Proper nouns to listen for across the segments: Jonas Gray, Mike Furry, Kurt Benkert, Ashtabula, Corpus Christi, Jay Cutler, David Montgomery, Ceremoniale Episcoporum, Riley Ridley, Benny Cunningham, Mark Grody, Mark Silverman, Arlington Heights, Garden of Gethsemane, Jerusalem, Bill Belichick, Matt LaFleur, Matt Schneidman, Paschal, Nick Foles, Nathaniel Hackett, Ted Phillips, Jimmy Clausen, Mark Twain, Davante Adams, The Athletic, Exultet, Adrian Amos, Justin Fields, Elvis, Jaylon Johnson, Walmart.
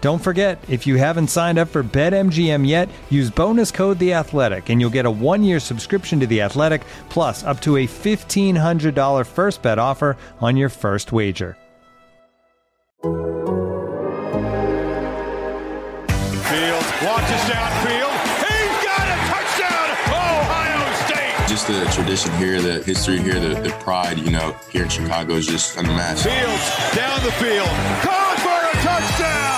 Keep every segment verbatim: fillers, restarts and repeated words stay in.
Don't forget, if you haven't signed up for BetMGM yet, use bonus code The Athletic, and you'll get a one-year subscription to The Athletic, plus up to a fifteen hundred dollars first bet offer on your first wager. Fields launches downfield. He's got a touchdown, Ohio State! Just the tradition here, the history here, the, the pride, you know, here in Chicago is just unmatched. Fields down the field, calls for a touchdown!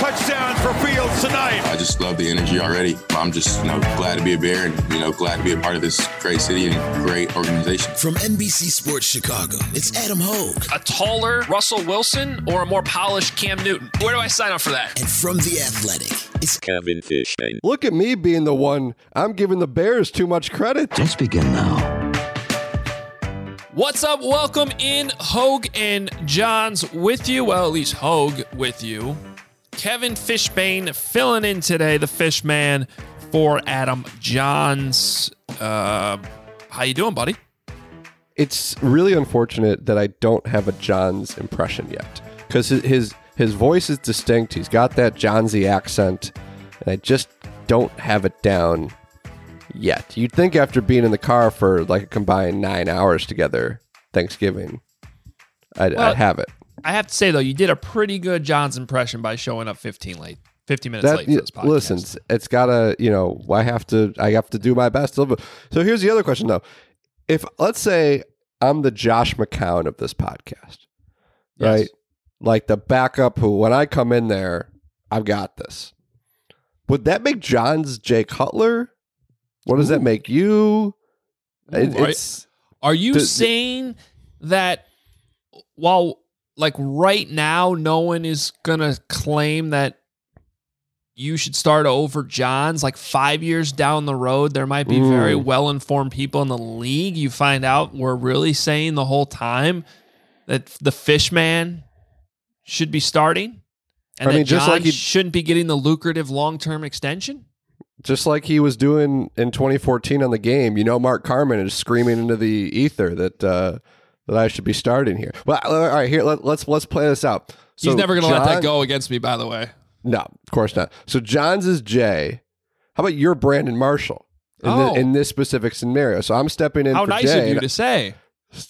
Touchdowns for Fields tonight. I just love the energy already. I'm just, you know, glad to be a Bear and, you know, glad to be a part of this great city and great organization. From N B C Sports Chicago, it's Adam Hogue. A taller Russell Wilson or a more polished Cam Newton? Where do I sign up for that? And from The Athletic, it's Kevin Fishbane. Look at me being the one. I'm giving the Bears too much credit. Let's begin now. What's up? Welcome in, Hogue and Johns with you. Well, at least Hogue with you. Kevin Fishbane filling in today, the Fish Man, for Adam Johns. Uh, how you doing, buddy? It's really unfortunate that I don't have a Johns impression yet, because his, his his voice is distinct. He's got that Johnsy accent, and I just don't have it down yet. You'd think after being in the car for like a combined nine hours together Thanksgiving, I'd, well, I'd have it. I have to say, though, you did a pretty good Johns impression by showing up fifteen late, fifteen minutes that, late for this podcast. Listen, it's got to, you know, I have to I have to do my best. So here's the other question, though. If, let's say, I'm the Josh McCown of this podcast, yes, right? Like the backup who, when I come in there, I've got this. Would that make Johns Jay Cutler? What does Ooh. that make you? It, Ooh, it's, are, are you th- saying that while... Like right now, no one is going to claim that you should start over Johns. Like five years down the road, there might be mm. very well-informed people in the league. You find out we're really saying the whole time that the Fishman should be starting and I mean, that Johns just like he, shouldn't be getting the lucrative long-term extension. Just like he was doing in twenty fourteen on The Game. You know, Mark Carman is screaming into the ether that... Uh, that I should be starting here. Well, all right, here let, let's let's play this out. So he's never going to let that go against me, by the way. No, of course not. So Johns is Jay. How about you're Brandon Marshall in, oh. the, in this specific scenario? So I'm stepping in. How for nice Jay of you to say.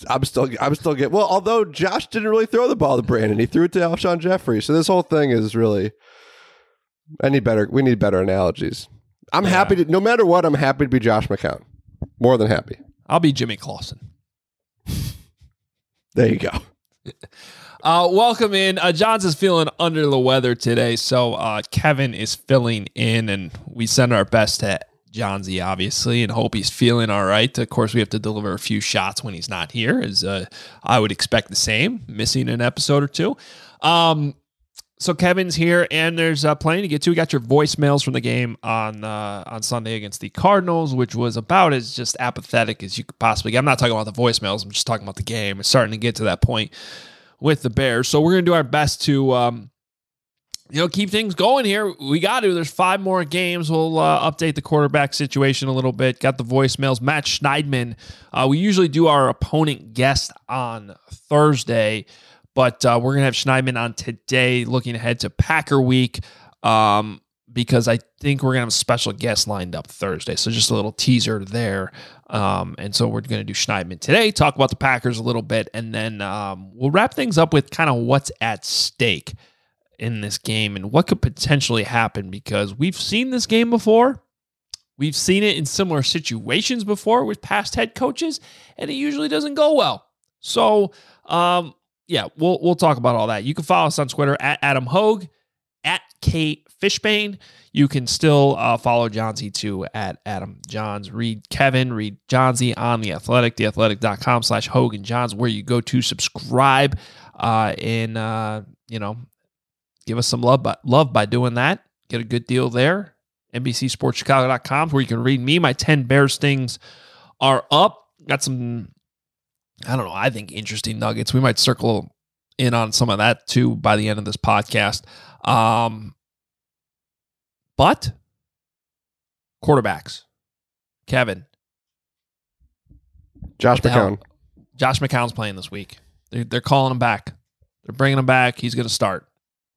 I'm still I'm still getting well. Although Josh didn't really throw the ball to Brandon, he threw it to Alshon Jeffrey. So this whole thing is really. I need better. We need better analogies. I'm yeah. happy to. No matter what, I'm happy to be Josh McCown. More than happy. I'll be Jimmy Clausen. There you go. Uh, welcome in. Uh, Johns is feeling under the weather today, so uh, Kevin is filling in, and we send our best to Johnsy, obviously, and hope he's feeling all right. Of course, we have to deliver a few shots when he's not here, as uh, I would expect the same, missing an episode or two. Um, so Kevin's here, and there's uh, plenty to get to. We got your voicemails from the game on uh, on Sunday against the Cardinals, which was about as just apathetic as you could possibly get. I'm not talking about the voicemails. I'm just talking about the game. It's starting to get to that point with the Bears. So we're going to do our best to um, you know, keep things going here. We got to. There's five more games. We'll uh, update the quarterback situation a little bit. Got the voicemails. Matt Schneidman. Uh, we usually do our opponent guest on Thursday. But uh, we're going to have Schneidman on today, looking ahead to Packer Week, um, because I think we're going to have a special guest lined up Thursday. So just a little teaser there. Um, and so we're going to do Schneidman today, talk about the Packers a little bit, and then um, we'll wrap things up with kind of what's at stake in this game and what could potentially happen, because we've seen this game before. We've seen it in similar situations before with past head coaches, and it usually doesn't go well. So, um, yeah, we'll we'll talk about all that. You can follow us on Twitter at Adam Hogue, at K Fishbane. You can still uh, follow Johnsy too at Adam Johns. Read Kevin, read Johnsy on The Athletic, theathletic.com slash Hogue and Johns, where you go to subscribe uh, and, uh, you know, give us some love by, love by doing that. Get a good deal there. N B C Sports Chicago dot com, where you can read me. My ten Bears things are up. Got some, I don't know, I think interesting nuggets. We might circle in on some of that too by the end of this podcast. Um, but quarterbacks, Kevin, Josh McCown. Josh McCown's playing this week. They're, they're calling him back. They're bringing him back. He's going to start.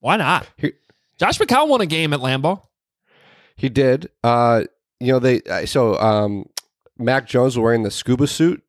Why not? He, Josh McCown won a game at Lambeau. He did. Uh, you know, they, so, um, Mac Jones was wearing the scuba suit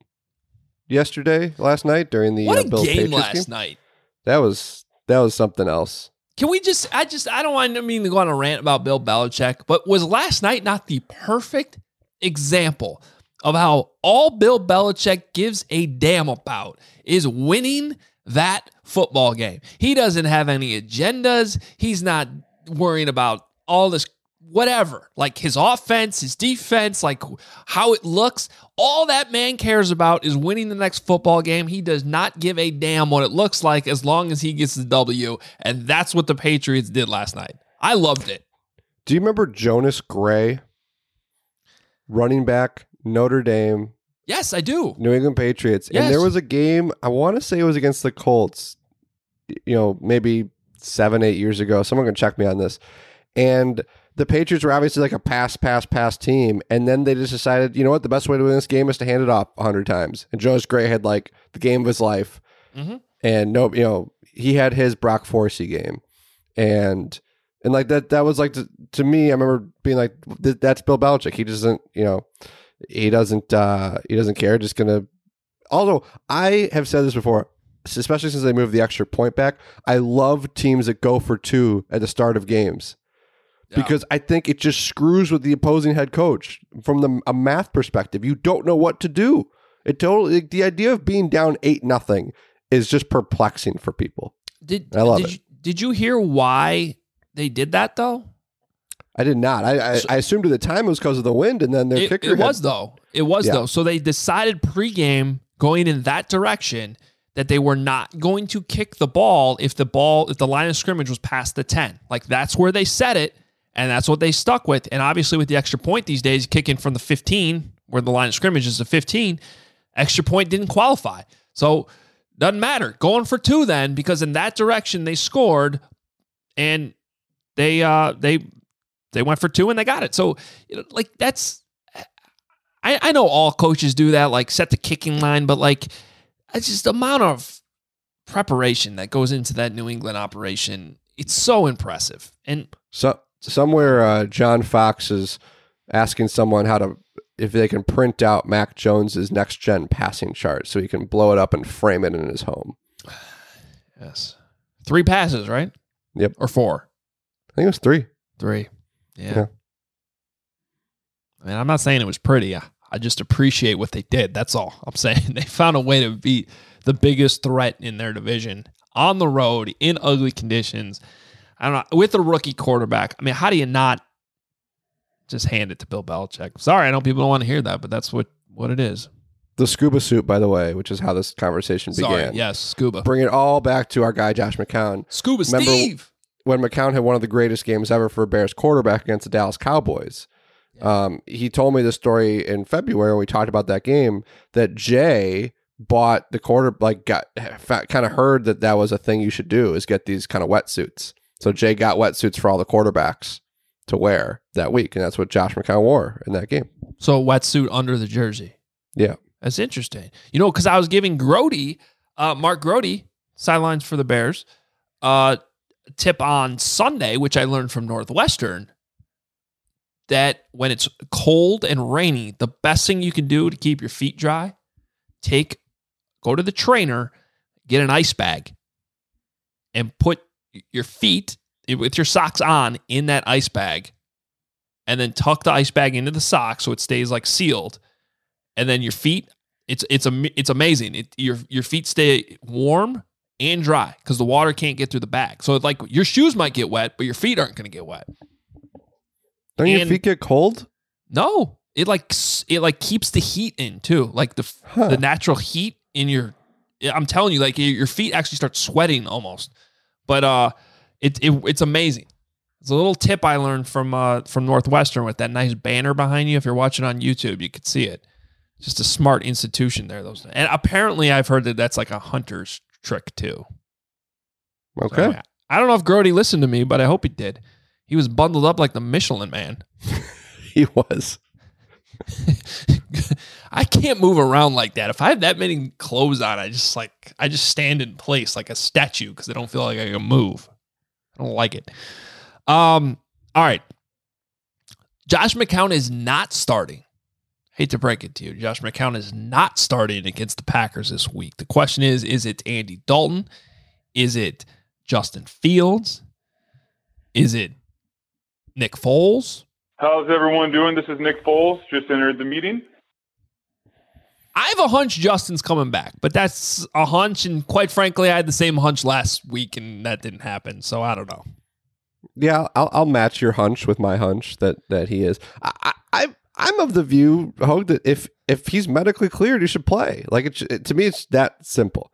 yesterday, last night during the what a uh, Bill game Patriots last game. night. That was, that was something else. Can we just, I just, I don't want to mean to go on a rant about Bill Belichick, but was last night not the perfect example of how all Bill Belichick gives a damn about is winning that football game? He doesn't have any agendas. He's not worrying about all this, whatever, like his offense, his defense, like how it looks. All that man cares about is winning the next football game. He does not give a damn what it looks like as long as he gets the W. And that's what the Patriots did last night. I loved it. Do you remember Jonas Gray, running back, Notre Dame? Yes, I do. New England Patriots. Yes. And there was a game, I want to say it was against the Colts, you know, maybe seven, eight years ago. Someone can check me on this. And the Patriots were obviously like a pass, pass, pass team, and then they just decided, you know what, the best way to win this game is to hand it off a hundred times. And Jonas Gray had like the game of his life, mm-hmm. and no, you know, he had his Brock Forsey game, and and like that, that was like to, to me, I remember being like, that's Bill Belichick. He doesn't, you know, he doesn't, uh, he doesn't care. Just gonna. Although I have said this before, especially since they moved the extra point back, I love teams that go for two at the start of games. Because I think it just screws with the opposing head coach from the, a math perspective. You don't know what to do. It totally, like, the idea of being down eight nothing is just perplexing for people. Did and I love did it? You, did you hear why they did that though? I did not. I, I, so, I assumed at the time it was because of the wind, and then their it, kicker. It was had, though. It was yeah. though. So they decided pregame going in that direction that they were not going to kick the ball if the ball if the line of scrimmage was past the ten. Like that's where they set it. And that's what they stuck with. And obviously with the extra point these days, kicking from the fifteen, where the line of scrimmage is the fifteen, extra point didn't qualify. So doesn't matter. Going for two then, because in that direction they scored, and they uh, they they went for two and they got it. So you know, like that's, I, I know all coaches do that, like set the kicking line, but like it's just the amount of preparation that goes into that New England operation. It's so impressive. And so. Somewhere, uh, John Fox is asking someone how to if they can print out Mac Jones's next gen passing chart so he can blow it up and frame it in his home. Yes, three passes, right? Yep, or four. I think it was three. Three. Yeah. yeah. I mean, I'm not saying it was pretty. I, I just appreciate what they did. That's all I'm saying. They found a way to beat the biggest threat in their division on the road in ugly conditions. I don't know, with a rookie quarterback. I mean, how do you not just hand it to Bill Belichick? Sorry, I know people don't want to hear that, but that's what, what it is. The scuba suit, by the way, which is how this conversation Sorry, began. Yes, scuba. Bring it all back to our guy, Josh McCown. Scuba Remember Steve. When McCown had one of the greatest games ever for a Bears quarterback against the Dallas Cowboys. Yeah. Um, he told me this story in February when we talked about that game, that Jay bought the quarter, like got kind of heard that that was a thing you should do is get these kind of wetsuits. So Jay got wetsuits for all the quarterbacks to wear that week, and that's what Josh McCown wore in that game. So a wetsuit under the jersey. Yeah. That's interesting. You know, because I was giving Grody, uh, Mark Grody, sidelines for the Bears, uh, tip on Sunday, which I learned from Northwestern, that when it's cold and rainy, the best thing you can do to keep your feet dry, take, go to the trainer, get an ice bag, and put your feet with your socks on in that ice bag, and then tuck the ice bag into the sock so it stays like sealed. And then your feet, it's it's it's amazing. It, your your feet stay warm and dry because the water can't get through the bag. So it's like your shoes might get wet, but your feet aren't going to get wet. Don't and your feet get cold? No, it like it like keeps the heat in too, like the huh. the natural heat in your. I'm telling you, like your feet actually start sweating almost. But uh, it, it it's amazing. It's a little tip I learned from uh from Northwestern with that nice banner behind you. If you're watching on YouTube, you could see it. Just a smart institution there. Those and apparently I've heard that that's like a hunter's trick too. Okay. So, yeah. I don't know if Grody listened to me, but I hope he did. He was bundled up like the Michelin Man. He was. I can't move around like that. If I have that many clothes on, I just like I just stand in place like a statue because I don't feel like I can move. I don't like it. Um. All right. Josh McCown is not starting. Hate to break it to you. Josh McCown is not starting against the Packers this week. The question is, is it Andy Dalton? Is it Justin Fields? Is it Nick Foles? How's everyone doing? This is Nick Foles. Just entered the meeting. I have a hunch Justin's coming back, but that's a hunch. And quite frankly, I had the same hunch last week and that didn't happen. So I don't know. Yeah, I'll, I'll match your hunch with my hunch that, that he is. I, I, I'm of the view, Hogue, that if, if he's medically cleared, he should play. Like it, it, to me, it's that simple.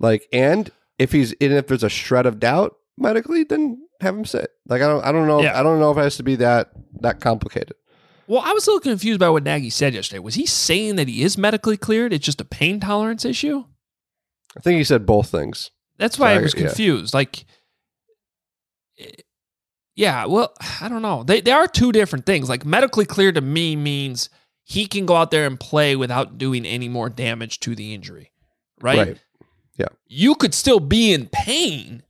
Like, and if he's and if there's a shred of doubt medically, then have him sit. Like I don't, I don't know, yeah. I don't know if it has to be that that complicated. Well, I was a little confused by what Nagy said yesterday. Was he saying that he is medically cleared? It's just a pain tolerance issue? I think he said both things. That's why so I was I, confused. Yeah. Like, yeah, well, I don't know. They, they are two different things. Like, medically cleared to me means he can go out there and play without doing any more damage to the injury, right? Right. Yeah. You could still be in pain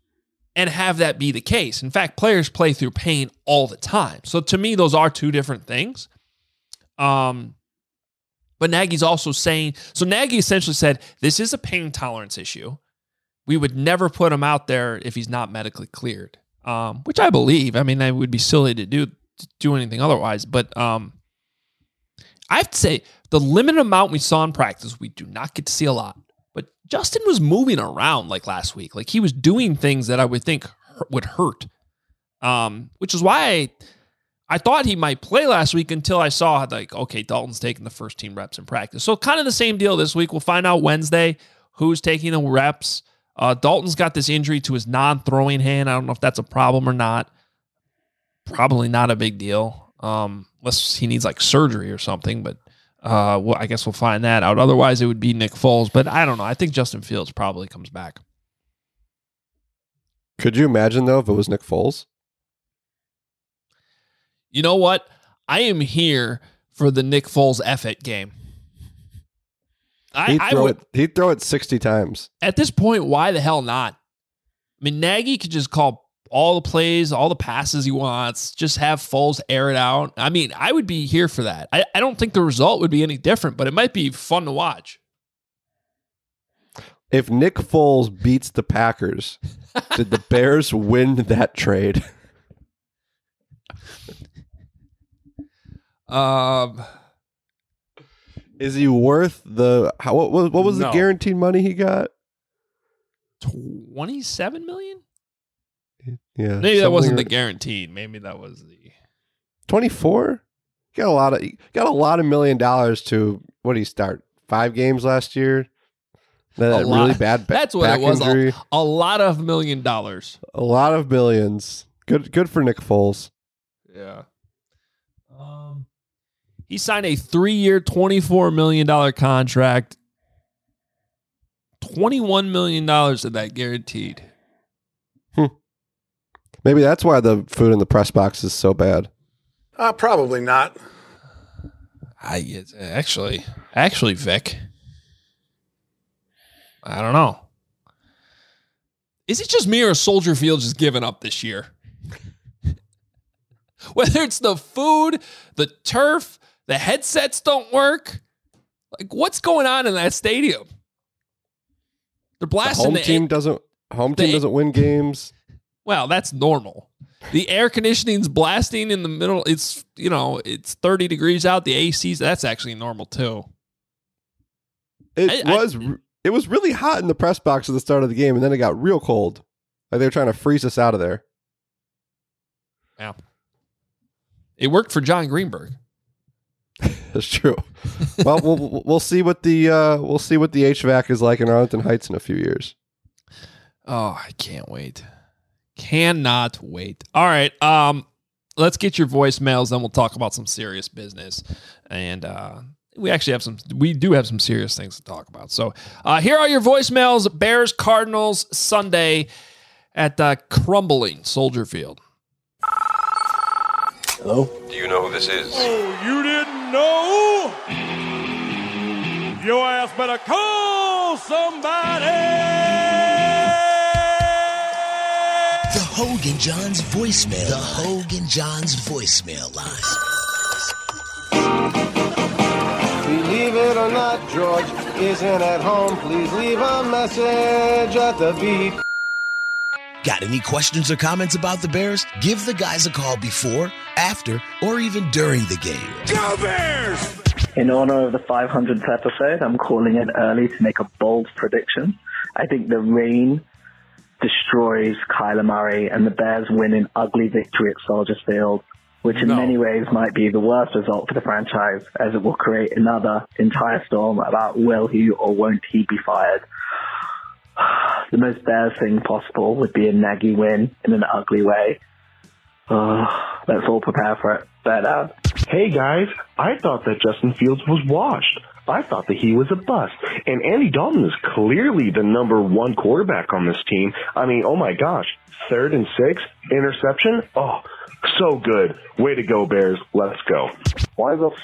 and have that be the case. In fact, players play through pain all the time. So to me, those are two different things. Um, but Nagy's also saying, so Nagy essentially said, this is a pain tolerance issue. We would never put him out there if he's not medically cleared, um, which I believe. I mean, I would be silly to do to do anything otherwise. But um, I have to say, the limited amount we saw in practice, we do not get to see a lot. Justin was moving around like last week. Like he was doing things that I would think would hurt, um, which is why I, I thought he might play last week until I saw like, okay, Dalton's taking the first team reps in practice. So kind of the same deal this week. We'll find out Wednesday who's taking the reps. Uh, Dalton's got this injury to his non-throwing hand. I don't know if that's a problem or not. Probably not a big deal, um, unless he needs like surgery or something, but Uh, well, I guess we'll find that out. Otherwise, it would be Nick Foles, but I don't know. I think Justin Fields probably comes back. Could you imagine, though, if it was Nick Foles? You know what? I am here for the Nick Foles F it game. I, he'd, throw I would, it, he'd throw it sixty times. At this point, why the hell not? I mean, Nagy could just call all the plays, all the passes he wants, just have Foles air it out. I mean, I would be here for that. I, I don't think the result would be any different, but it might be fun to watch. If Nick Foles beats the Packers, did the Bears win that trade? Um, Is he worth the... How, what, what was no. the guaranteed money he got? twenty-seven million dollars? Yeah, maybe that wasn't the guaranteed. Maybe that was the twenty-four. Got a lot of got a lot of million dollars to what did he start five games last year? That really bad. Ba- That's what back it was. A, a lot of million dollars. A lot of billions. Good, good for Nick Foles. Yeah. Um, he signed a three-year, twenty-four million dollar contract. Twenty-one million dollars of that guaranteed. Hmm. Maybe that's why the food in the press box is so bad. Uh, probably not. I actually, actually, Vic, I don't know. Is it just me or Soldier Field just giving up this year? Whether it's the food, the turf, the headsets don't work. Like, what's going on in that stadium? They're blasting the home the team a- doesn't home team the doesn't win games. Well, that's normal. The air conditioning's blasting in the middle. It's, you know, it's thirty degrees out. The A C's, that's actually normal too. It I, was I, it was really hot in the press box at the start of the game, and then it got real cold. Like they were trying to freeze us out of there. Yeah. It worked for John Greenberg. That's true. Well, we'll we'll see what the uh, we'll see what the H V A C is like in Arlington Heights in a few years. Oh, I can't wait. Cannot wait. All right. Um, let's get your voicemails, then we'll talk about some serious business. And uh, we actually have some, we do have some serious things to talk about. So uh, here are your voicemails. Bears Cardinals Sunday at uh, crumbling Soldier Field. Hello? Do you know who this is? Oh, you didn't know? Your ass better call somebody. The Hogue and Johns voicemail. The Hogue and Johns voicemail line. Believe it or not, George isn't at home. Please leave a message at the beep. Got any questions or comments about the Bears? Give the guys a call before, after, or even during the game. Go Bears! In honor of the five hundredth episode, I'm calling in early to make a bold prediction. I think the rain destroys Kyler Murray and the Bears win an ugly victory at Soldier Field, which in no. many ways might be the worst result for the franchise, as it will create another entire storm about will he or won't he be fired. The most Bears thing possible would be a Nagy win in an ugly way. Uh, let's all prepare for it. But, uh, hey guys, I thought that Justin Fields was washed. I thought that he was a bust. And Andy Dalton is clearly the number one quarterback on this team. I mean, oh my gosh, third and six, interception. Oh, so good. Way to go, Bears. Let's go. Why the f***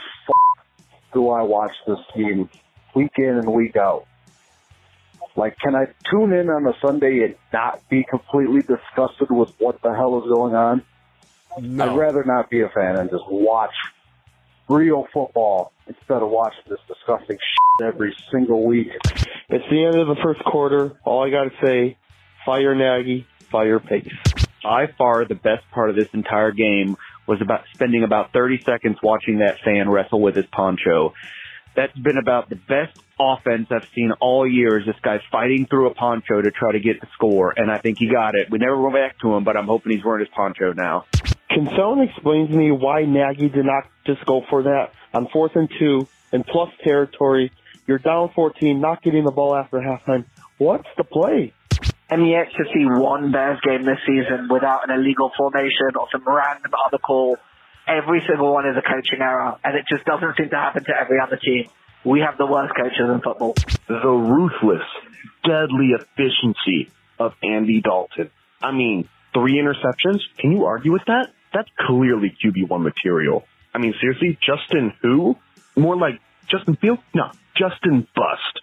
do I watch this team week in and week out? Like, can I tune in on a Sunday and not be completely disgusted with what the hell is going on? No. I'd rather not be a fan and just watch real football instead of watching this disgusting shit every single week. It's the end of the first quarter. All I got to say, fire Nagy, fire Pace. By far the best part of this entire game was about spending about thirty seconds watching that fan wrestle with his poncho. That's been about the best offense I've seen all year, is this guy fighting through a poncho to try to get the score, and I think he got it. We never went back to him, but I'm hoping he's wearing his poncho now. Can someone explain to me why Nagy did not just go for that on fourth and two in plus territory? You're down fourteen, not getting the ball after halftime. What's the play? I'm yet to see one Bears game this season without an illegal formation or some random other call. Every single one is a coaching error, and it just doesn't seem to happen to every other team. We have the worst coaches in football. The ruthless, deadly efficiency of Andy Dalton. I mean, three interceptions? Can you argue with that? That's clearly Q B one material. I mean, seriously, Justin who? More like Justin Fields? No, Justin Bust.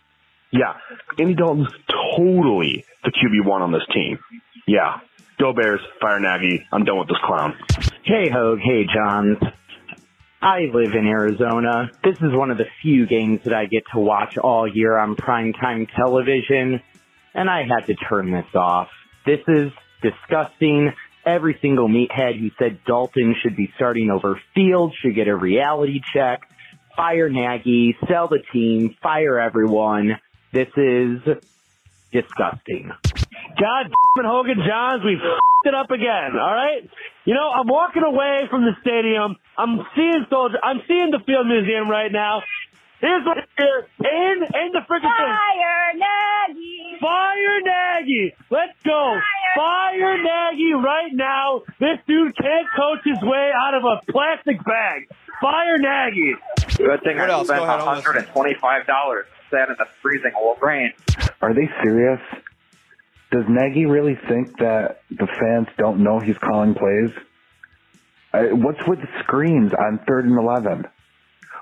Yeah, Andy Dalton's totally the Q B one on this team. Yeah. Go Bears, fire Nagy. I'm done with this clown. Hey, Hogue. Hey, Johns. I live in Arizona. This is one of the few games that I get to watch all year on primetime television, and I had to turn this off. This is disgusting. Every single meathead who said Dalton should be starting over Fields should get a reality check. Fire Nagy, sell the team, fire everyone. This is disgusting. God damn it, Hogue and Johns, we f***ed it up again, all right? You know, I'm walking away from the stadium. I'm seeing Soldier. I'm seeing the Field Museum right now. Here's what here. In, in the freaking thing. Fire Nagy. Fire Nagy. Let's go. Fire, Fire Nagy right now. This dude can't coach his way out of a plastic bag. Fire Nagy. Good thing what I spent one hundred twenty-five dollars sat in the freezing old rain. Are they serious? Does Nagy really think that the fans don't know he's calling plays? Uh, what's with the screens on third and eleven?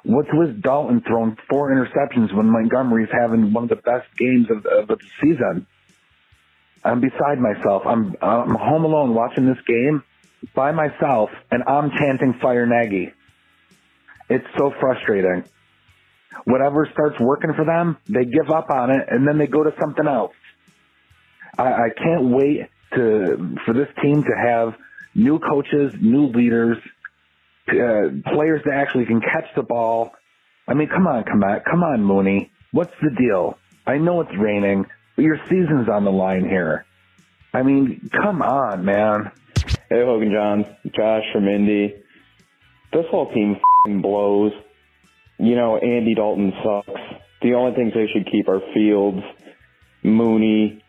What's with Dalton throwing four interceptions when Montgomery's having one of the best games of, of the season? I'm beside myself. I'm, I'm home alone watching this game by myself, and I'm chanting fire Nagy. It's so frustrating. Whatever starts working for them, they give up on it, and then they go to something else. I, I can't wait to for this team to have new coaches, new leaders, uh, players that actually can catch the ball. I mean, come on, come on, come on, Mooney. What's the deal? I know it's raining, but your season's on the line here. I mean, come on, man. Hey, Hogan Johns, Josh from Indy. This whole team f***ing blows. You know, Andy Dalton sucks. The only things they should keep are Fields, Mooney,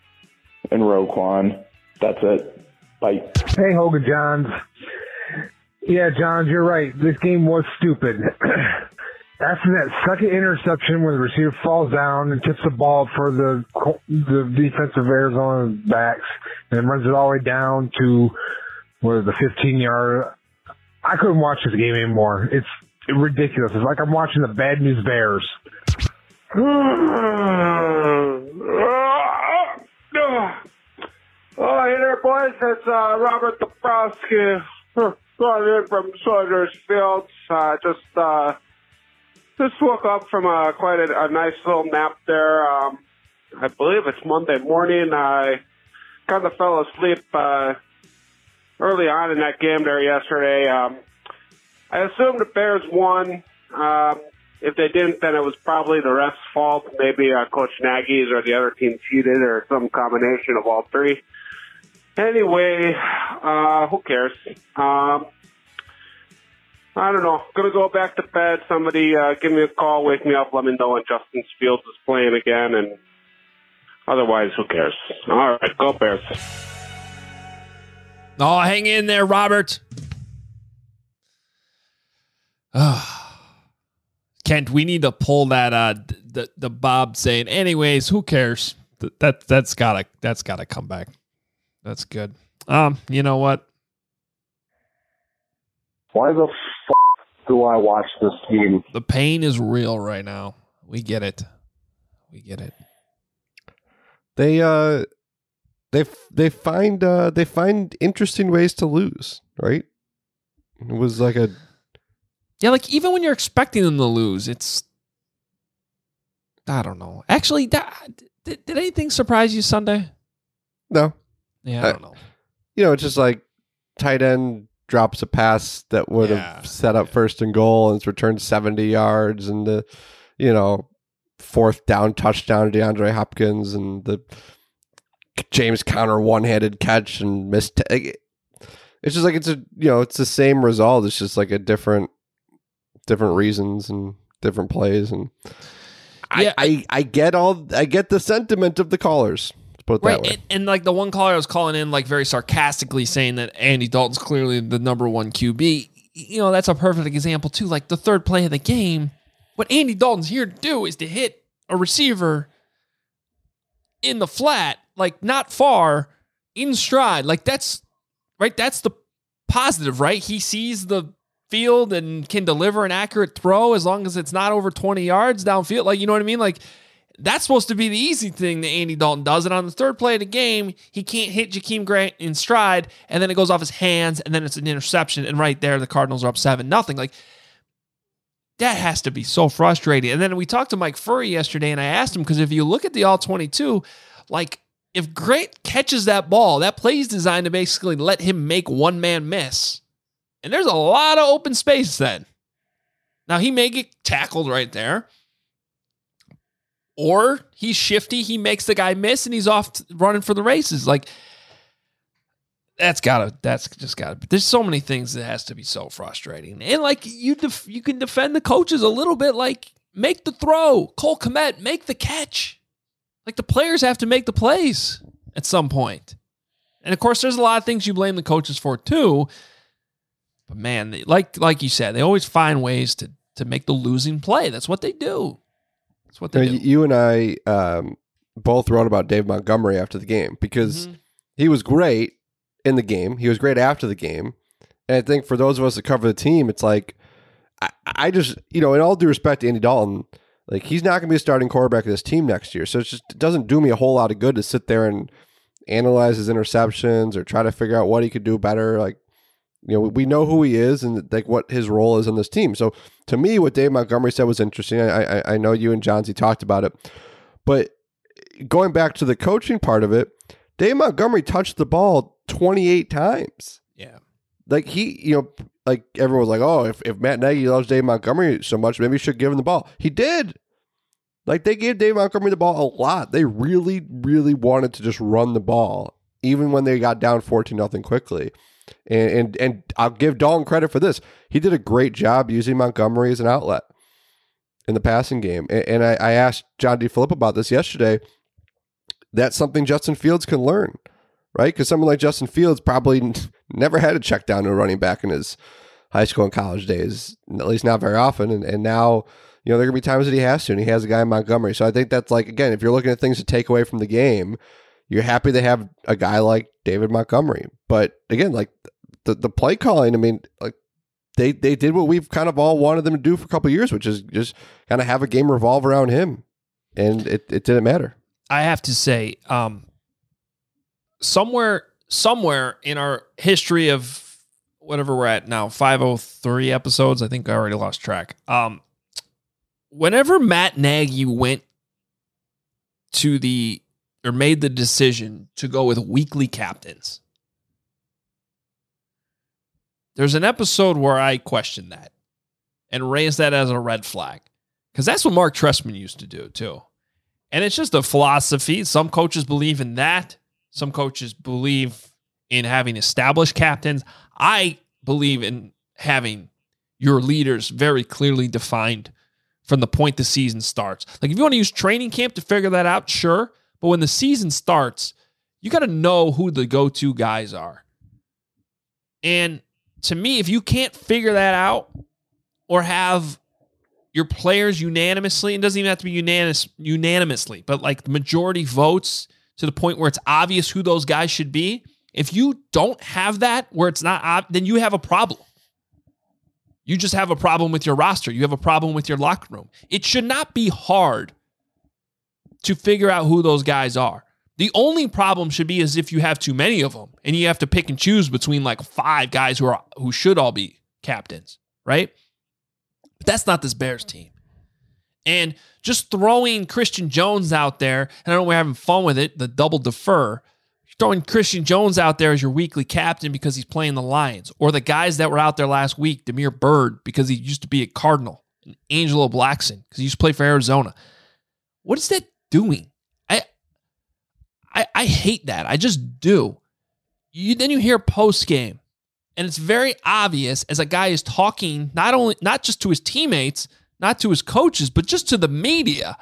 and Roquan. That's it. Bye. Hey, Hogan Johns. Yeah, Johns, you're right. This game was stupid. After that second interception where the receiver falls down and tips the ball for the the defensive Arizona backs and runs it all the way down to what, the fifteen-yard, I couldn't watch this game anymore. It's ridiculous. It's like I'm watching the Bad News Bears. Oh, hey there, boys. It's uh, Robert Dabrowski calling in from Soldier's Field. Uh, just... Uh, Just woke up from uh, quite a, a nice little nap there. Um, I believe it's Monday morning. I kind of fell asleep uh, early on in that game there yesterday. Um, I assume the Bears won. Um, if they didn't, then it was probably the ref's fault. Maybe uh, Coach Nagy's or the other team cheated or some combination of all three. Anyway, uh, who cares? Um, I don't know. Going to go back to bed. Somebody uh, give me a call, wake me up, let me know when Justin Fields is playing again, and otherwise, who cares? All right, go Bears. Oh, hang in there, Robert. Oh. Kent, we need to pull that uh, the the Bob saying, anyways, who cares? That, that that's gotta that's gotta come back. That's good. Um, you know what? Why the f*** do I watch this game? The pain is real right now. We get it. We get it. They uh, they they find uh, they find interesting ways to lose, right? It was like a yeah, like even when you're expecting them to lose, it's I don't know. Actually, that, did, did anything surprise you Sunday? No. Yeah, I, I don't know. You know, it's just like tight end drops a pass that would yeah, have set up yeah. first and goal, and it's returned seventy yards, and the, you know, fourth down touchdown to DeAndre Hopkins, and the James Conner one-handed catch and missed. It's just like, it's a, you know, it's the same result. It's just like a different, different reasons and different plays. And yeah. I, I, I get all, I get the sentiment of the callers. Put right, and, and like the one caller I was calling in, like very sarcastically saying that Andy Dalton's clearly the number one Q B. You know, that's a perfect example too. Like the third play of the game, what Andy Dalton's here to do is to hit a receiver in the flat, like not far, in stride. Like that's right. That's the positive, right? He sees the field and can deliver an accurate throw as long as it's not over twenty yards downfield. Like, you know what I mean? Like, that's supposed to be the easy thing that Andy Dalton does. And on the third play of the game, he can't hit Jakeem Grant in stride, and then it goes off his hands, and then it's an interception, and right there, the Cardinals are up seven nothing. Like, that has to be so frustrating. And then we talked to Mike Furry yesterday, and I asked him, because if you look at the all twenty-two, like, if Grant catches that ball, that play is designed to basically let him make one man miss. And there's a lot of open space then. Now, he may get tackled right there, or he's shifty, he makes the guy miss, and he's off running for the races. Like, that's gotta, that's just gotta. But there's so many things that has to be so frustrating. And like, you, def, you can defend the coaches a little bit. Like, make the throw, Cole Kmet, make the catch. Like, the players have to make the plays at some point. And of course, there's a lot of things you blame the coaches for too. But man, they, like like you said, they always find ways to to make the losing play. That's what they do. That's what they you, know, do. You and I um, both wrote about Dave Montgomery after the game because mm-hmm. he was great in the game. He was great after the game. And I think for those of us that cover the team, it's like, I, I just, you know, in all due respect to Andy Dalton, like, he's not going to be a starting quarterback of this team next year. So it's just, it doesn't do me a whole lot of good to sit there and analyze his interceptions or try to figure out what he could do better. Like, you know, we know who he is and like what his role is on this team. So to me, what Dave Montgomery said was interesting. I I, I know you and Johnsy talked about it, but going back to the coaching part of it, Dave Montgomery touched the ball twenty-eight times. Yeah, Like he, you know, like everyone was like, oh, if, if Matt Nagy loves David Montgomery so much, maybe he should give him the ball. He did. Like they gave David Montgomery the ball a lot. They really, really wanted to just run the ball, even when they got down fourteen nothing quickly. And and and I'll give Dalton credit for this. He did a great job using Montgomery as an outlet in the passing game. And, and I, I asked John DeFilippo about this yesterday. That's something Justin Fields can learn, right? Because someone like Justin Fields probably never had a check down to a running back in his high school and college days, at least not very often. And, and now, you know, there are going to be times that he has to, and he has a guy in Montgomery. So I think that's like, again, if you're looking at things to take away from the game, you're happy they have a guy like David Montgomery. But again, like the, the play calling, I mean, like they, they did what we've kind of all wanted them to do for a couple of years, which is just kind of have a game revolve around him. And it, it didn't matter. I have to say, um, somewhere, somewhere in our history of whatever we're at now, five oh three episodes, I think I already lost track. Um, whenever Matt Nagy went to the, or made the decision to go with weekly captains, there's an episode where I questioned that and raised that as a red flag, because that's what Mark Trestman used to do too. And it's just a philosophy. Some coaches believe in that. Some coaches believe in having established captains. I believe in having your leaders very clearly defined from the point the season starts. Like if you want to use training camp to figure that out, sure. But when the season starts, you got to know who the go-to guys are. And to me, if you can't figure that out or have your players unanimously, and doesn't even have to be unanimous, unanimously, but like the majority votes to the point where it's obvious who those guys should be. If you don't have that, where it's not, ob- then you have a problem. You just have a problem with your roster. You have a problem with your locker room. It should not be hard to figure out who those guys are. The only problem should be is if you have too many of them and you have to pick and choose between like five guys who are, who should all be captains, right? But that's not this Bears team. And just throwing Christian Jones out there, and I know we're having fun with it, the double defer, throwing Christian Jones out there as your weekly captain because he's playing the Lions, or the guys that were out there last week, Damiere Byrd because he used to be a Cardinal, and Angelo Blackson because he used to play for Arizona. What is that doing? I I, I hate that. I just do. You, then you hear post-game, and it's very obvious as a guy is talking not only not just to his teammates, not to his coaches, but just to the media,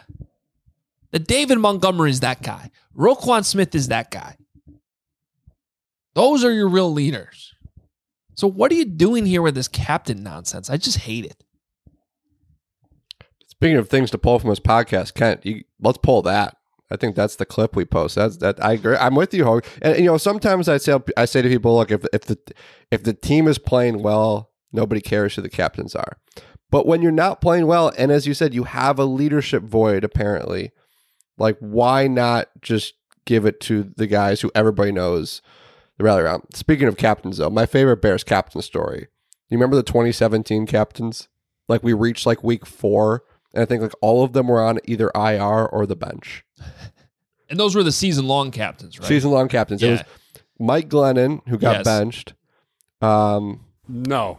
that David Montgomery is that guy. Roquan Smith is that guy. Those are your real leaders. So what are you doing here with this captain nonsense? I just hate it. Speaking of things to pull from this podcast, Kent, you, let's pull that. I think that's the clip we post. That's that. I agree. I'm with you, Hogue. And you know, sometimes I say I say to people, look, if if the if the team is playing well, nobody cares who the captains are. But when you're not playing well, and as you said, you have a leadership void apparently. Like, why not just give it to the guys who everybody knows the rally round? Speaking of captains, though, my favorite Bears captain story. You remember the twenty seventeen captains? Like we reached like week four. And I think like all of them were on either I R or the bench. And those were the season-long captains, right? Season-long captains. Yeah. It was Mike Glennon, who got yes. benched. Um, no.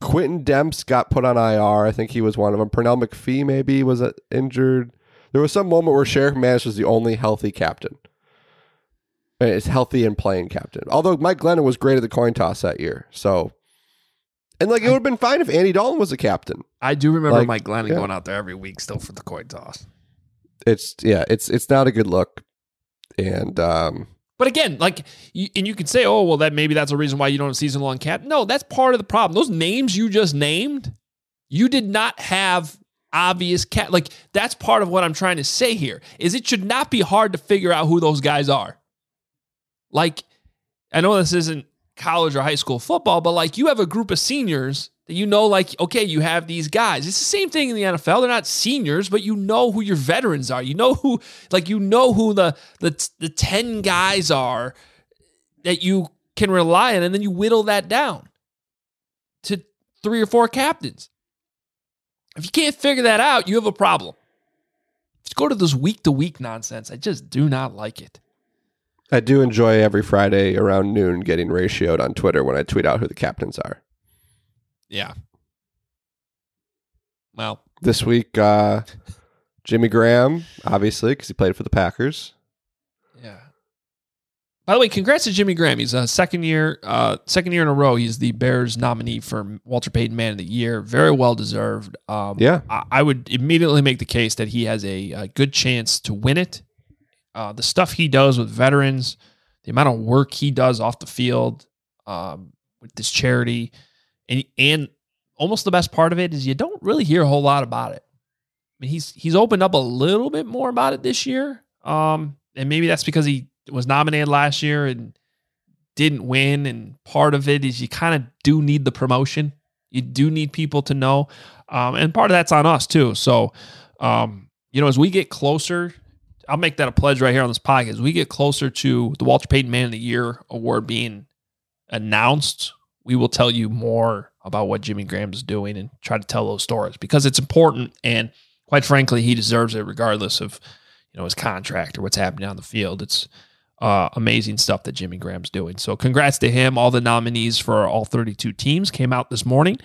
Quentin Demps got put on I R. I think he was one of them. Pernell McPhee maybe was injured. There was some moment where Sheriff Manish was the only healthy captain. It's healthy and playing captain. Although Mike Glennon was great at the coin toss that year, so... And like it would have been fine if Andy Dalton was the captain. I do remember like, Mike Glennon yeah. going out there every week still for the coin toss. It's yeah, it's it's not a good look. And um, but again, like you, and you could say, oh well, that maybe that's a reason why you don't have season long cap. No, that's part of the problem. Those names you just named, you did not have obvious cap. Like that's part of what I'm trying to say here is it should not be hard to figure out who those guys are. Like I know this isn't college or high school football, but like you have a group of seniors that you know, like, okay, you have these guys. It's the same thing in the N F L. They're not seniors, but you know who your veterans are. You know who, like, you know who the the, the ten guys are that you can rely on, and then you whittle that down to three or four captains. If you can't figure that out, you have a problem. Just go to this week-to-week nonsense. I just do not like it. I do enjoy every Friday around noon getting ratioed on Twitter when I tweet out who the captains are. Yeah. Well, this week, uh, Jimmy Graham, obviously, because he played for the Packers. Yeah. By the way, congrats to Jimmy Graham. He's a second year, uh, second year in a row. He's the Bears nominee for Walter Payton Man of the Year. Very well deserved. Um, yeah. I, I would immediately make the case that he has a, a good chance to win it. Uh, the stuff he does with veterans, the amount of work he does off the field um, with this charity, and and almost the best part of it is you don't really hear a whole lot about it. I mean, he's he's opened up a little bit more about it this year, um, and maybe that's because he was nominated last year and didn't win, and part of it is you kind of do need the promotion. You do need people to know, um, and part of that's on us too. So, um, you know, as we get closer... I'll make that a pledge right here on this podcast. We get closer to the Walter Payton Man of the Year award being announced. We will tell you more about what Jimmy Graham's doing and try to tell those stories because it's important. And quite frankly, he deserves it regardless of, you know, his contract or what's happening on the field. It's uh, amazing stuff that Jimmy Graham's doing. So congrats to him. All the nominees for all thirty-two teams came out this morning.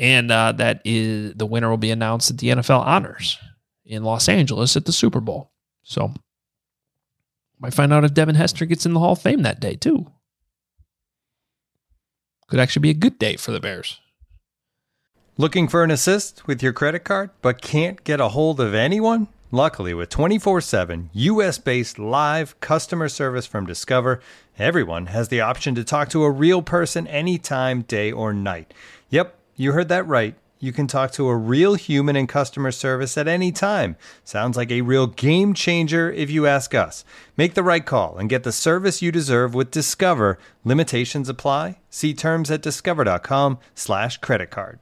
And uh, that is the winner will be announced at the N F L Honors in Los Angeles at the Super Bowl. So, might find out if Devin Hester gets in the Hall of Fame that day, too. Could actually be a good day for the Bears. Looking for an assist with your credit card, but can't get a hold of anyone? Luckily, with twenty-four seven, U S-based live customer service from Discover, everyone has the option to talk to a real person anytime, day or night. Yep, you heard that right. You can talk to a real human in customer service at any time. Sounds like a real game changer if you ask us. Make the right call and get the service you deserve with Discover. Limitations apply. See terms at discover.com slash credit card.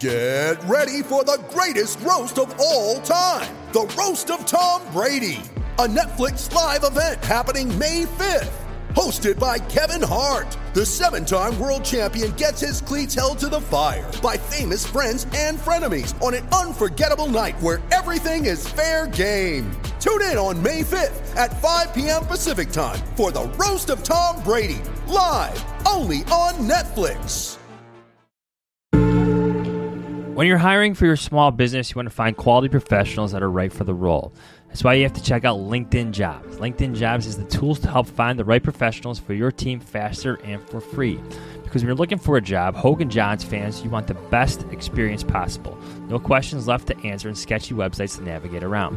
Get ready for the greatest roast of all time. The Roast of Tom Brady. A Netflix live event happening May fifth. Hosted by Kevin Hart, the seven-time world champion gets his cleats held to the fire by famous friends and frenemies on an unforgettable night where everything is fair game. Tune in on May fifth at five p.m. Pacific time for The Roast of Tom Brady, live only on Netflix. When you're hiring for your small business, you want to find quality professionals that are right for the role. That's why you have to check out LinkedIn Jobs. LinkedIn Jobs is the tools to help find the right professionals for your team faster and for free. Because when you're looking for a job, Hogan Johns fans, you want the best experience possible. No questions left to answer and sketchy websites to navigate around.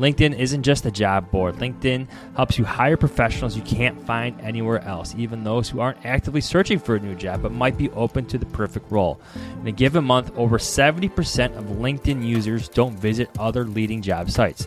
LinkedIn isn't just a job board. LinkedIn helps you hire professionals you can't find anywhere else, even those who aren't actively searching for a new job but might be open to the perfect role. In a given month, over seventy percent of LinkedIn users don't visit other leading job sites.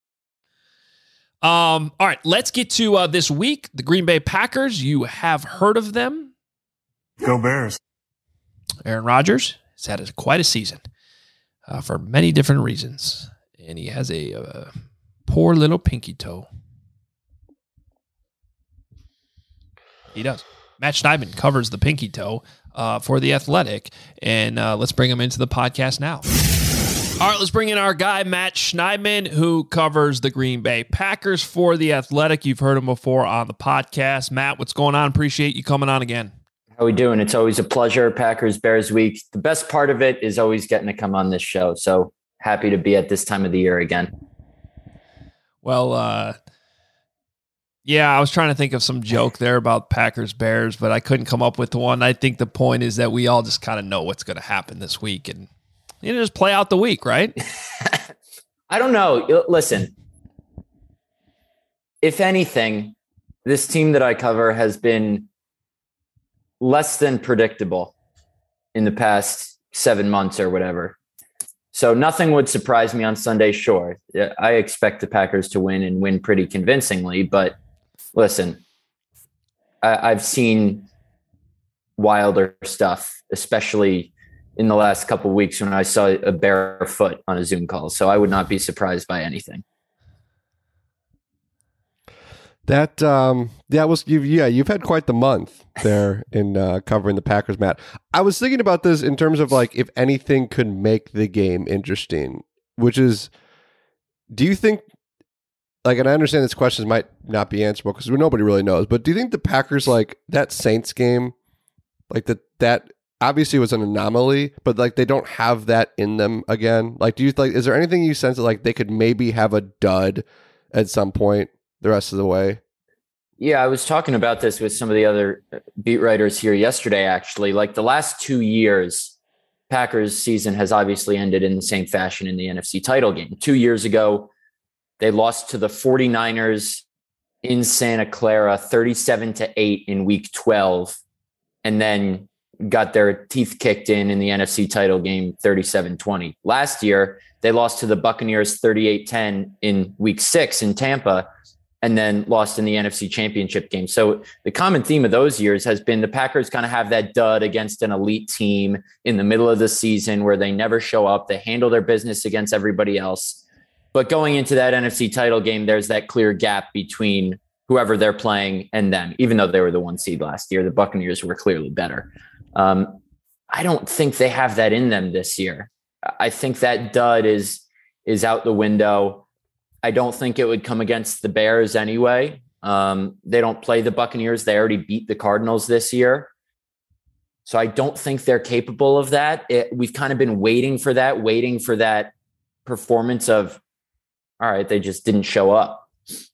Um. All right. Let's get to uh, this week. The Green Bay Packers. You have heard of them. Go Bears. Aaron Rodgers has had a, quite a season uh, for many different reasons, and he has a uh, poor little pinky toe. He does. Matt Schneidman covers the pinky toe uh, for The Athletic, and uh, let's bring him into the podcast now. All right, let's bring in our guy, Matt Schneidman, who covers the Green Bay Packers for The Athletic. You've heard him before on the podcast. Matt, what's going on? Appreciate you coming on again. How we doing? It's always a pleasure. Packers Bears week. The best part of it is always getting to come on this show. So happy to be at this time of the year again. Well, uh, Yeah, I was trying to think of some joke there about Packers Bears, but I couldn't come up with one. I think the point is that we all just kind of know what's going to happen this week, and you know, just play out the week, right? I don't know. Listen, if anything, this team that I cover has been less than predictable in the past seven months or whatever. So nothing would surprise me on Sunday. Sure, I expect the Packers to win and win pretty convincingly, but listen, I- I've seen wilder stuff, especially in the last couple of weeks when I saw a bare foot on a Zoom call. So I would not be surprised by anything. That, um, that was, you've, yeah, you've had quite the month there in uh, covering the Packers, Matt. I was thinking about this in terms of like, if anything could make the game interesting, which is, do you think, like, and I understand this question might not be answerable because nobody really knows, but do you think the Packers, like that Saints game, like that, that, obviously, it was an anomaly, but like they don't have that in them again. Like, do you like? Is there anything you sense that like they could maybe have a dud at some point the rest of the way? Yeah, I was talking about this with some of the other beat writers here yesterday. Actually, like the last two years, Packers season has obviously ended in the same fashion in the N F C title game. Two years ago, they lost to the 49ers in Santa Clara, thirty-seven to eight in Week twelve, and then got their teeth kicked in in the N F C title game, thirty-seven twenty. Last year, they lost to the Buccaneers thirty-eight ten in week six in Tampa, and then lost in the N F C championship game. So the common theme of those years has been the Packers kind of have that dud against an elite team in the middle of the season where they never show up. They handle their business against everybody else. But going into that N F C title game, there's that clear gap between whoever they're playing and them, even though they were the one seed last year. The Buccaneers were clearly better. Um, I don't think they have that in them this year. I think that dud is, is out the window. I don't think it would come against the Bears anyway. Um, they don't play the Buccaneers. They already beat the Cardinals this year. So I don't think they're capable of that. It, we've kind of been waiting for that, waiting for that performance of, all right, they just didn't show up,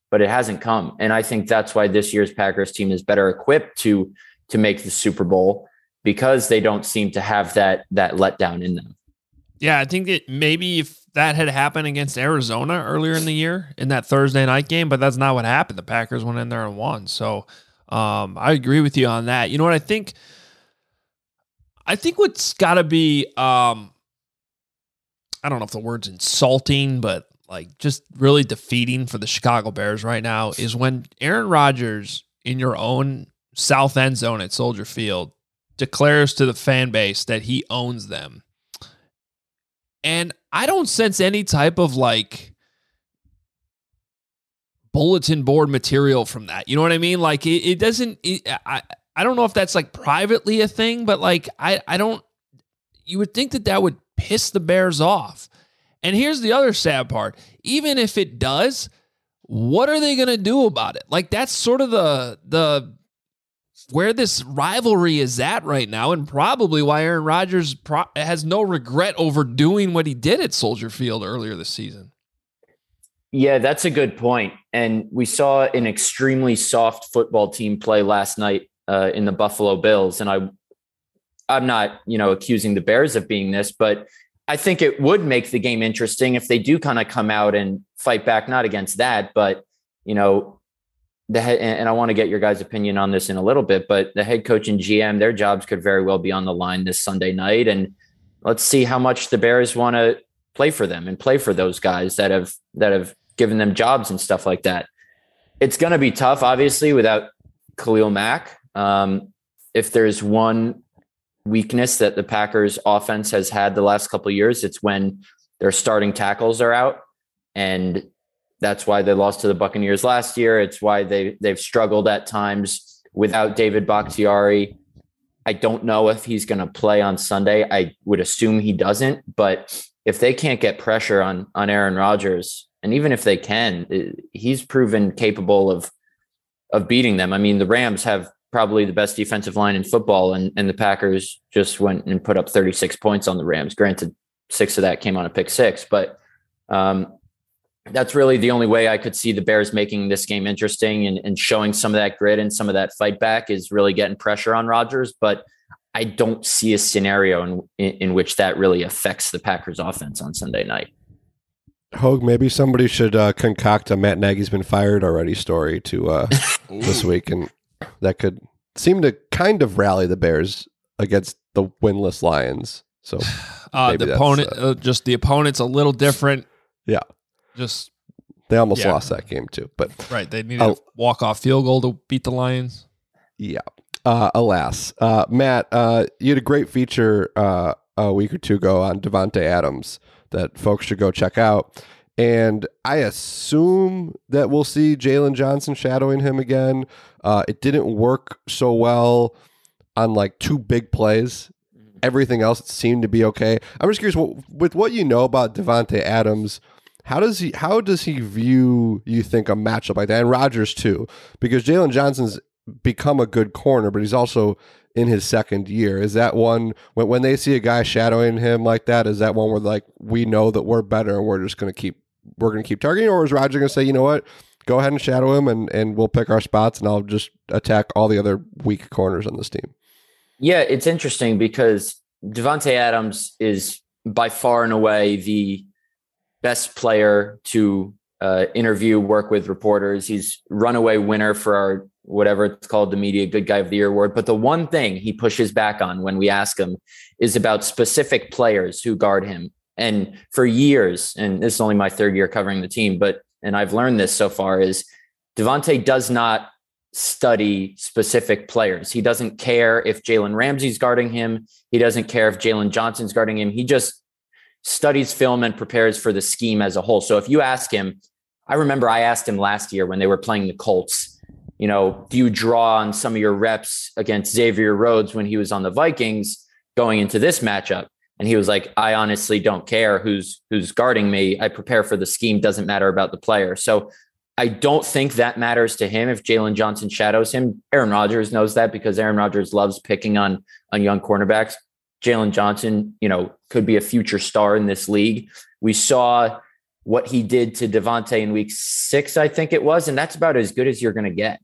but it hasn't come. And I think that's why this year's Packers team is better equipped to, to make the Super Bowl, because they don't seem to have that that letdown in them. Yeah, I think that maybe if that had happened against Arizona earlier in the year in that Thursday night game, but that's not what happened. The Packers went in there and won. So um, I agree with you on that. You know what I think? I think what's got to be, um, I don't know if the word's insulting, but like just really defeating for the Chicago Bears right now is when Aaron Rodgers in your own south end zone at Soldier Field declares to the fan base that he owns them. And I don't sense any type of like bulletin board material from that. You know what I mean? Like it, it doesn't, it, I, I don't know if that's like privately a thing, but like, I, I don't, you would think that that would piss the Bears off. And here's the other sad part. Even if it does, what are they going to do about it? Like that's sort of the, the, where this rivalry is at right now, and probably why Aaron Rodgers pro- has no regret over doing what he did at Soldier Field earlier this season. Yeah, that's a good point. And we saw an extremely soft football team play last night uh, in the Buffalo Bills. And I, I'm not, you know, accusing the Bears of being this, but I think it would make the game interesting if they do kind of come out and fight back, not against that, but, you know, The head, and I want to get your guys' opinion on this in a little bit, but the head coach and G M, their jobs could very well be on the line this Sunday night. And let's see how much the Bears want to play for them and play for those guys that have that have given them jobs and stuff like that. It's going to be tough, obviously, without Khalil Mack. Um, if there's one weakness that the Packers offense has had the last couple of years, it's when their starting tackles are out. And that's why they lost to the Buccaneers last year. It's why they, they've struggled at times without David Bakhtiari. I don't know if he's going to play on Sunday. I would assume he doesn't. But if they can't get pressure on, on Aaron Rodgers, and even if they can, he's proven capable of of beating them. I mean, the Rams have probably the best defensive line in football, and, and the Packers just went and put up thirty-six points on the Rams. Granted, six of that came on a pick six, but um that's really the only way I could see the Bears making this game interesting and, and showing some of that grit and some of that fight back is really getting pressure on Rodgers. But I don't see a scenario in, in, in which that really affects the Packers offense on Sunday night. Hogue, maybe somebody should uh, concoct a Matt Nagy's been fired already story to uh, this week. And that could seem to kind of rally the Bears against the winless Lions. So uh, the opponent, uh, uh, just the opponent's a little different. Yeah. Just they almost yeah. lost that game too, but right. They needed uh, a walk-off field goal to beat the Lions. Yeah. Uh, alas, uh, Matt, uh, you had a great feature uh, a week or two ago on Davante Adams that folks should go check out. And I assume that we'll see Jaylon Johnson shadowing him again. Uh, it didn't work so well on like two big plays. Everything else seemed to be okay. I'm just curious, what, with what you know about Davante Adams, how does he how does he view, you think, a matchup like that? And Rodgers too, because Jaylon Johnson's become a good corner, but he's also in his second year. Is that one, when, when they see a guy shadowing him like that, is that one where like, we know that we're better and we're just going to keep, we're going to keep targeting? Or is Rodgers going to say, you know what, go ahead and shadow him and, and we'll pick our spots and I'll just attack all the other weak corners on this team? Yeah, it's interesting because Davante Adams is by far and away the best player to uh, interview, work with reporters. He's runaway winner for our, whatever it's called, the media good guy of the year award. But the one thing he pushes back on when we ask him is about specific players who guard him. And for years, and this is only my third year covering the team, but, and I've learned this so far, is Davante does not study specific players. He doesn't care if Jalen Ramsey's guarding him. He doesn't care if Jaylon Johnson's guarding him. He just studies film and prepares for the scheme as a whole. So if you ask him, I remember I asked him last year when they were playing the Colts, you know, do you draw on some of your reps against Xavier Rhodes when he was on the Vikings going into this matchup? And he was like, I honestly don't care who's who's guarding me. I prepare for the scheme. Doesn't matter about the player. So I don't think that matters to him if Jaylon Johnson shadows him. Aaron Rodgers knows that because Aaron Rodgers loves picking on, on young cornerbacks. Jaylon Johnson, you know, could be a future star in this league. We saw what he did to Davante in week six, I think it was, and that's about as good as you're going to get.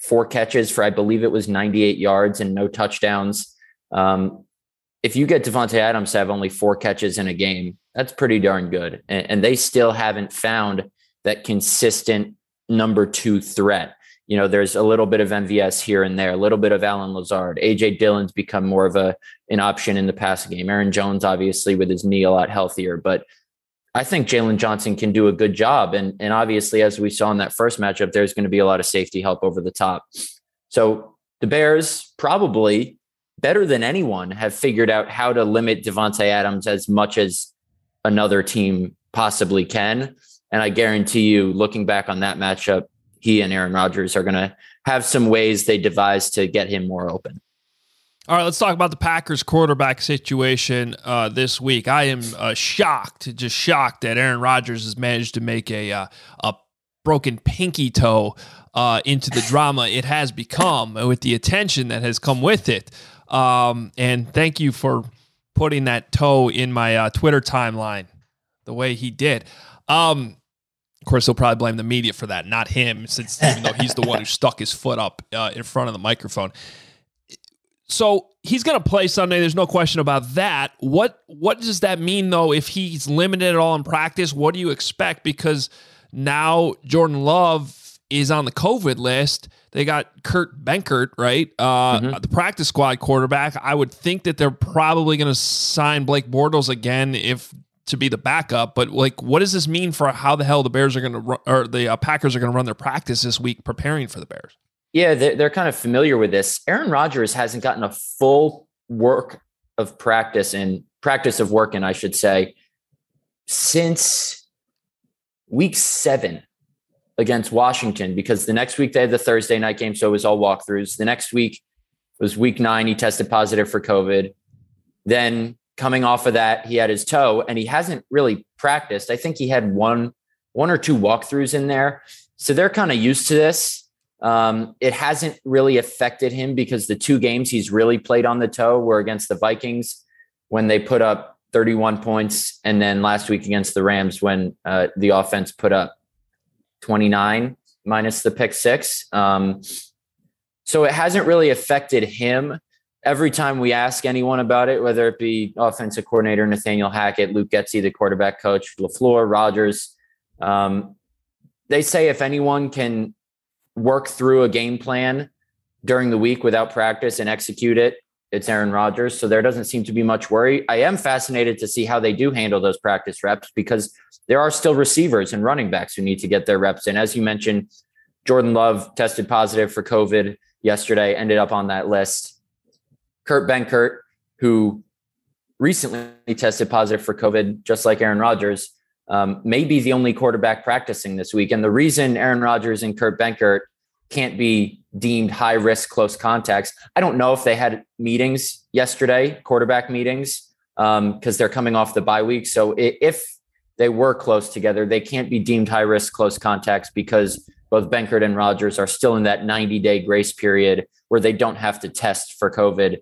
Four catches for, I believe it was ninety-eight yards and no touchdowns. Um, if you get Davante Adams to have only four catches in a game, that's pretty darn good. And, and they still haven't found that consistent number two threat. You know, there's a little bit of M V S here and there, a little bit of Allen Lazard. A J Dillon's become more of a an option in the passing game. Aaron Jones, obviously, with his knee a lot healthier. But I think Jaylon Johnson can do a good job. And, and obviously, as we saw in that first matchup, there's going to be a lot of safety help over the top. So the Bears probably better than anyone have figured out how to limit Davante Adams as much as another team possibly can. And I guarantee you, looking back on that matchup, he and Aaron Rodgers are going to have some ways they devise to get him more open. All right, let's talk about the Packers quarterback situation uh, this week. I am uh, shocked, just shocked that Aaron Rodgers has managed to make a uh, a broken pinky toe uh, into the drama it has become with the attention that has come with it. Um, and thank you for putting that toe in my uh, Twitter timeline the way he did. Um, Of course, he'll probably blame the media for that, not him, since even though he's the one who stuck his foot up uh, in front of the microphone. So he's going to play Sunday. There's no question about that. What what does that mean, though, if he's limited at all in practice? What do you expect? Because now Jordan Love is on the COVID list. They got Kurt Benkert, right? Uh, mm-hmm. The practice squad quarterback. I would think that they're probably going to sign Blake Bortles again if to be the backup, but like, what does this mean for how the hell the Bears are going to run, or the uh, Packers are going to run their practice this week preparing for the Bears? Yeah, they're, they're kind of familiar with this. Aaron Rodgers hasn't gotten a full work of practice and practice of work. And I should say since week seven against Washington, because the next week they had the Thursday night game. So it was all walkthroughs. The next week was week nine. He tested positive for COVID. Then coming off of that, he had his toe and he hasn't really practiced. I think he had one, one or two walkthroughs in there. So they're kind of used to this. Um, it hasn't really affected him because the two games he's really played on the toe were against the Vikings when they put up thirty-one points. And then last week against the Rams, when uh, the offense put up twenty-nine minus the pick six. Um, so it hasn't really affected him. Every time we ask anyone about it, whether it be offensive coordinator Nathaniel Hackett, Luke Getsy, the quarterback coach, LaFleur, Rodgers, um, they say if anyone can work through a game plan during the week without practice and execute it, it's Aaron Rodgers. So there doesn't seem to be much worry. I am fascinated to see how they do handle those practice reps, because there are still receivers and running backs who need to get their reps. And as you mentioned, Jordan Love tested positive for COVID yesterday, ended up on that list. Kurt Benkert, who recently tested positive for COVID, just like Aaron Rodgers, um, may be the only quarterback practicing this week. And the reason Aaron Rodgers and Kurt Benkert can't be deemed high risk, close contacts, I don't know if they had meetings yesterday, quarterback meetings, um, because they're coming off the bye week. So if they were close together, they can't be deemed high risk, close contacts, because both Benkert and Rodgers are still in that ninety day grace period where they don't have to test for COVID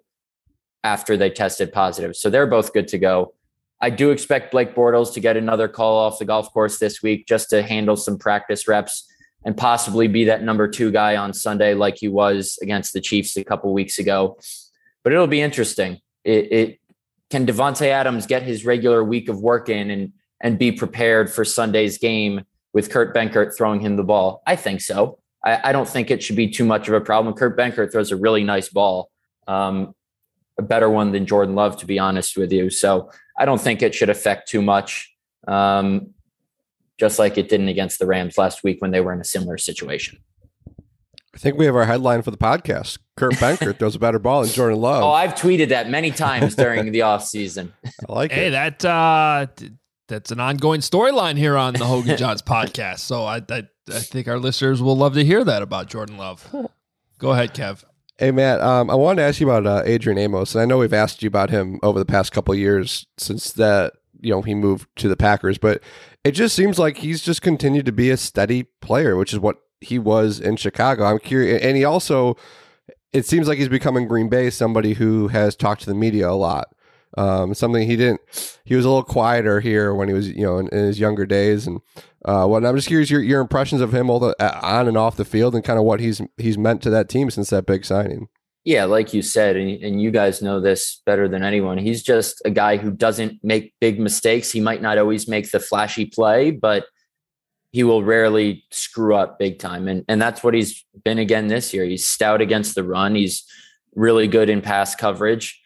after they tested positive. So they're both good to go. I do expect Blake Bortles to get another call off the golf course this week, just to handle some practice reps and possibly be that number two guy on Sunday, like he was against the Chiefs a couple weeks ago. But it'll be interesting. It, it can Davante Adams get his regular week of work in and, and be prepared for Sunday's game with Kurt Benkert throwing him the ball? I think so. I, I don't think it should be too much of a problem. Kurt Benkert throws a really nice ball. Um, a better one than Jordan Love, to be honest with you. So I don't think it should affect too much, um, just like it didn't against the Rams last week when they were in a similar situation. I think we have our headline for the podcast. Kurt Benkert throws a better ball than Jordan Love. Oh, I've tweeted that many times during the offseason. I like hey, it. Hey, that, uh, that's an ongoing storyline here on the Hogan Johns podcast. So I, I, I think our listeners will love to hear that about Jordan Love. Go ahead, Kev. Hey, Matt, um, I wanted to ask you about uh, Adrian Amos. And I know we've asked you about him over the past couple of years since that, you know, he moved to the Packers, but it just seems like he's just continued to be a steady player, which is what he was in Chicago. I'm curious. And he also, it seems like he's becoming Green Bay, somebody who has talked to the media a lot. Um, something he didn't, he was a little quieter here when he was, you know, in, in his younger days. And, uh, well, and I'm just curious your, your impressions of him all the, uh, on and off the field, and kind of what he's, he's meant to that team since that big signing. Yeah. Like you said, and, and you guys know this better than anyone. He's just a guy who doesn't make big mistakes. He might not always make the flashy play, but he will rarely screw up big time. And, and that's what he's been again this year. He's stout against the run. He's really good in pass coverage.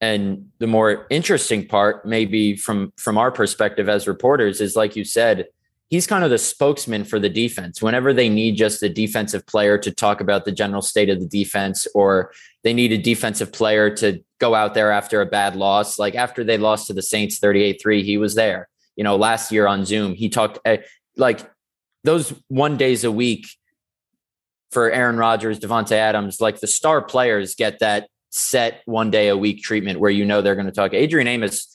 And the more interesting part, maybe from, from our perspective as reporters, is like you said, he's kind of the spokesman for the defense. Whenever they need just a defensive player to talk about the general state of the defense, or they need a defensive player to go out there after a bad loss, like after they lost to the Saints thirty-eight three, he was there. You know, last year on Zoom, he talked uh, like those one days a week for Aaron Rodgers, Davante Adams, like the star players get that set one day a week treatment where, you know, they're going to talk. Adrian Amos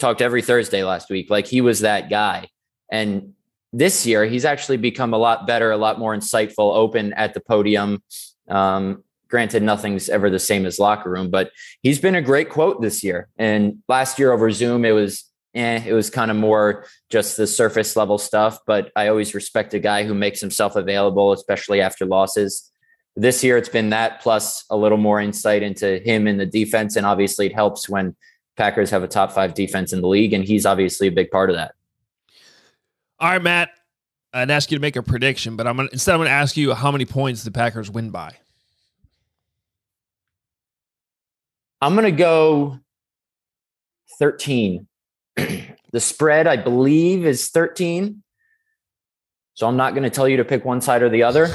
talked every Thursday last week. Like, he was that guy. And this year he's actually become a lot better, a lot more insightful, open at the podium. Um, granted, nothing's ever the same as locker room, but he's been a great quote this year. And last year over Zoom, it was, eh, it was kind of more just the surface level stuff, but I always respect a guy who makes himself available, especially after losses. This year, it's been that plus a little more insight into him and the defense. And obviously it helps when Packers have a top five defense in the league, and he's obviously a big part of that. All right, Matt, I'd ask you to make a prediction, but I'm gonna, instead I'm going to ask you how many points the Packers win by. I'm going to go thirteen. The spread, I believe, is thirteen. So I'm not going to tell you to pick one side or the other,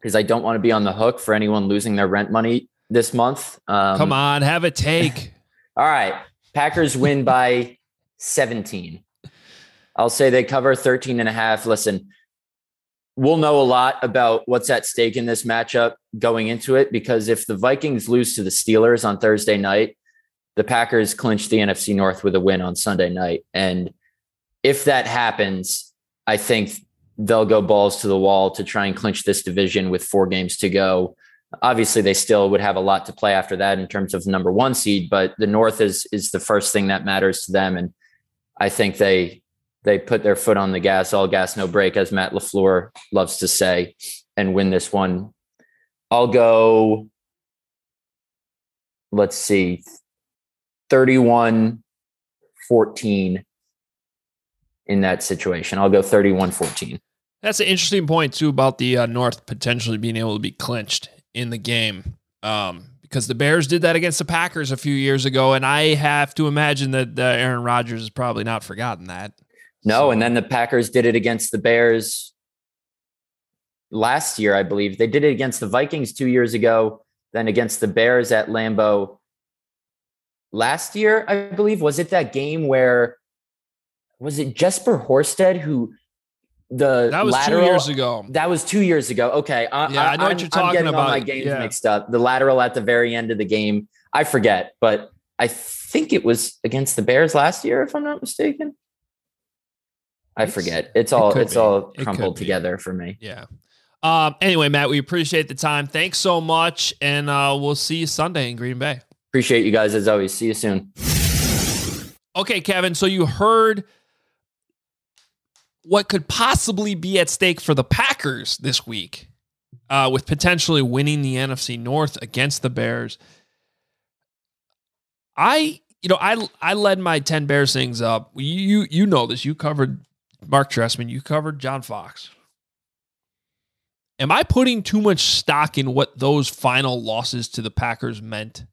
because I don't want to be on the hook for anyone losing their rent money this month. Um, Come on, have a take. All right. Packers win by seventeen. I'll say they cover thirteen and a half. Listen, we'll know a lot about what's at stake in this matchup going into it, because if the Vikings lose to the Steelers on Thursday night, the Packers clinch the N F C North with a win on Sunday night. And if that happens, I think they'll go balls to the wall to try and clinch this division with four games to go. Obviously, they still would have a lot to play after that in terms of number one seed, but the North is is the first thing that matters to them. And I think they they put their foot on the gas, all gas, no break, as Matt LaFleur loves to say, and win this one. I'll go, let's see, thirty-one fourteen in that situation. I'll go thirty-one fourteen. That's an interesting point, too, about the uh, North potentially being able to be clinched in the game, um, because the Bears did that against the Packers a few years ago, and I have to imagine that uh, Aaron Rodgers has probably not forgotten that. No, so. And then the Packers did it against the Bears last year, I believe. They did it against the Vikings two years ago, then against the Bears at Lambeau last year, I believe. Was it that game where – was it Jesper Horsted who – The that was lateral, two years ago. That was two years ago. Okay. I, yeah, I, I know what you're I'm, talking I'm getting about. All my games yeah. mixed up. The lateral at the very end of the game. I forget, but I think it was against the Bears last year, if I'm not mistaken. I it's, forget. It's all it it's be. all crumbled together for me. Yeah. Um. Anyway, Matt, we appreciate the time. Thanks so much, and uh, we'll see you Sunday in Green Bay. Appreciate you guys as always. See you soon. Okay, Kevin. So you heard what could possibly be at stake for the Packers this week, uh, with potentially winning the N F C North against the Bears. I, you know, I, I led my ten Bears things up. You, you know this, you covered Mark Trestman, you covered John Fox. Am I putting too much stock in what those final losses to the Packers meant?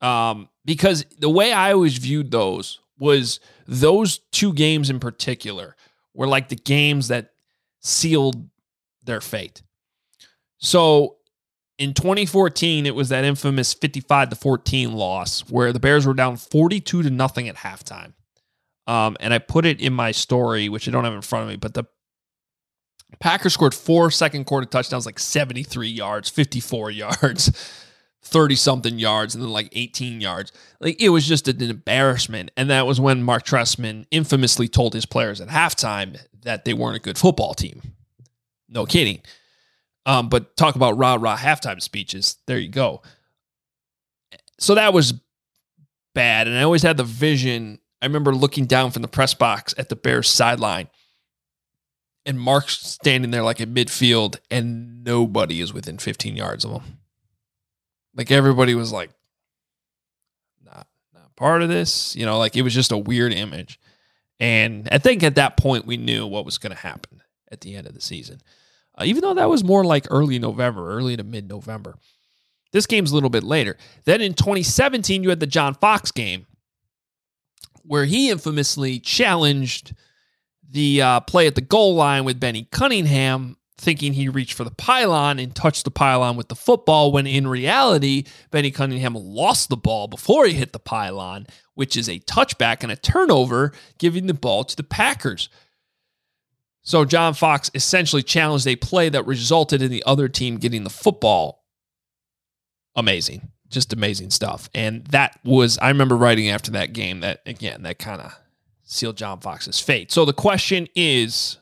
Um, because the way I always viewed those was those two games in particular were like the games that sealed their fate. So in twenty fourteen, it was that infamous fifty-five to fourteen loss where the Bears were down forty-two to nothing at halftime. Um, and I put it in my story, which I don't have in front of me, but the Packers scored four second quarter touchdowns, like seventy-three yards, fifty-four yards. thirty-something yards, and then like eighteen yards. Like, it was just an embarrassment. And that was when Mark Trestman infamously told his players at halftime that they weren't a good football team. No kidding. Um, but talk about rah-rah halftime speeches. There you go. So that was bad. And I always had the vision. I remember looking down from the press box at the Bears sideline and Mark standing there like in midfield, and nobody is within fifteen yards of him. Like, everybody was like, not, not part of this. You know, like, it was just a weird image. And I think at that point, we knew what was going to happen at the end of the season. Uh, even though that was more like early November, early to mid-November. This game's a little bit later. Then in twenty seventeen, you had the John Fox game, where he infamously challenged the uh, play at the goal line with Benny Cunningham, thinking he reached for the pylon and touched the pylon with the football, when in reality, Benny Cunningham lost the ball before he hit the pylon, which is a touchback and a turnover, giving the ball to the Packers. So John Fox essentially challenged a play that resulted in the other team getting the football. Amazing. Just amazing stuff. And that was, I remember writing after that game that, again, that kind of sealed John Fox's fate. So the question is,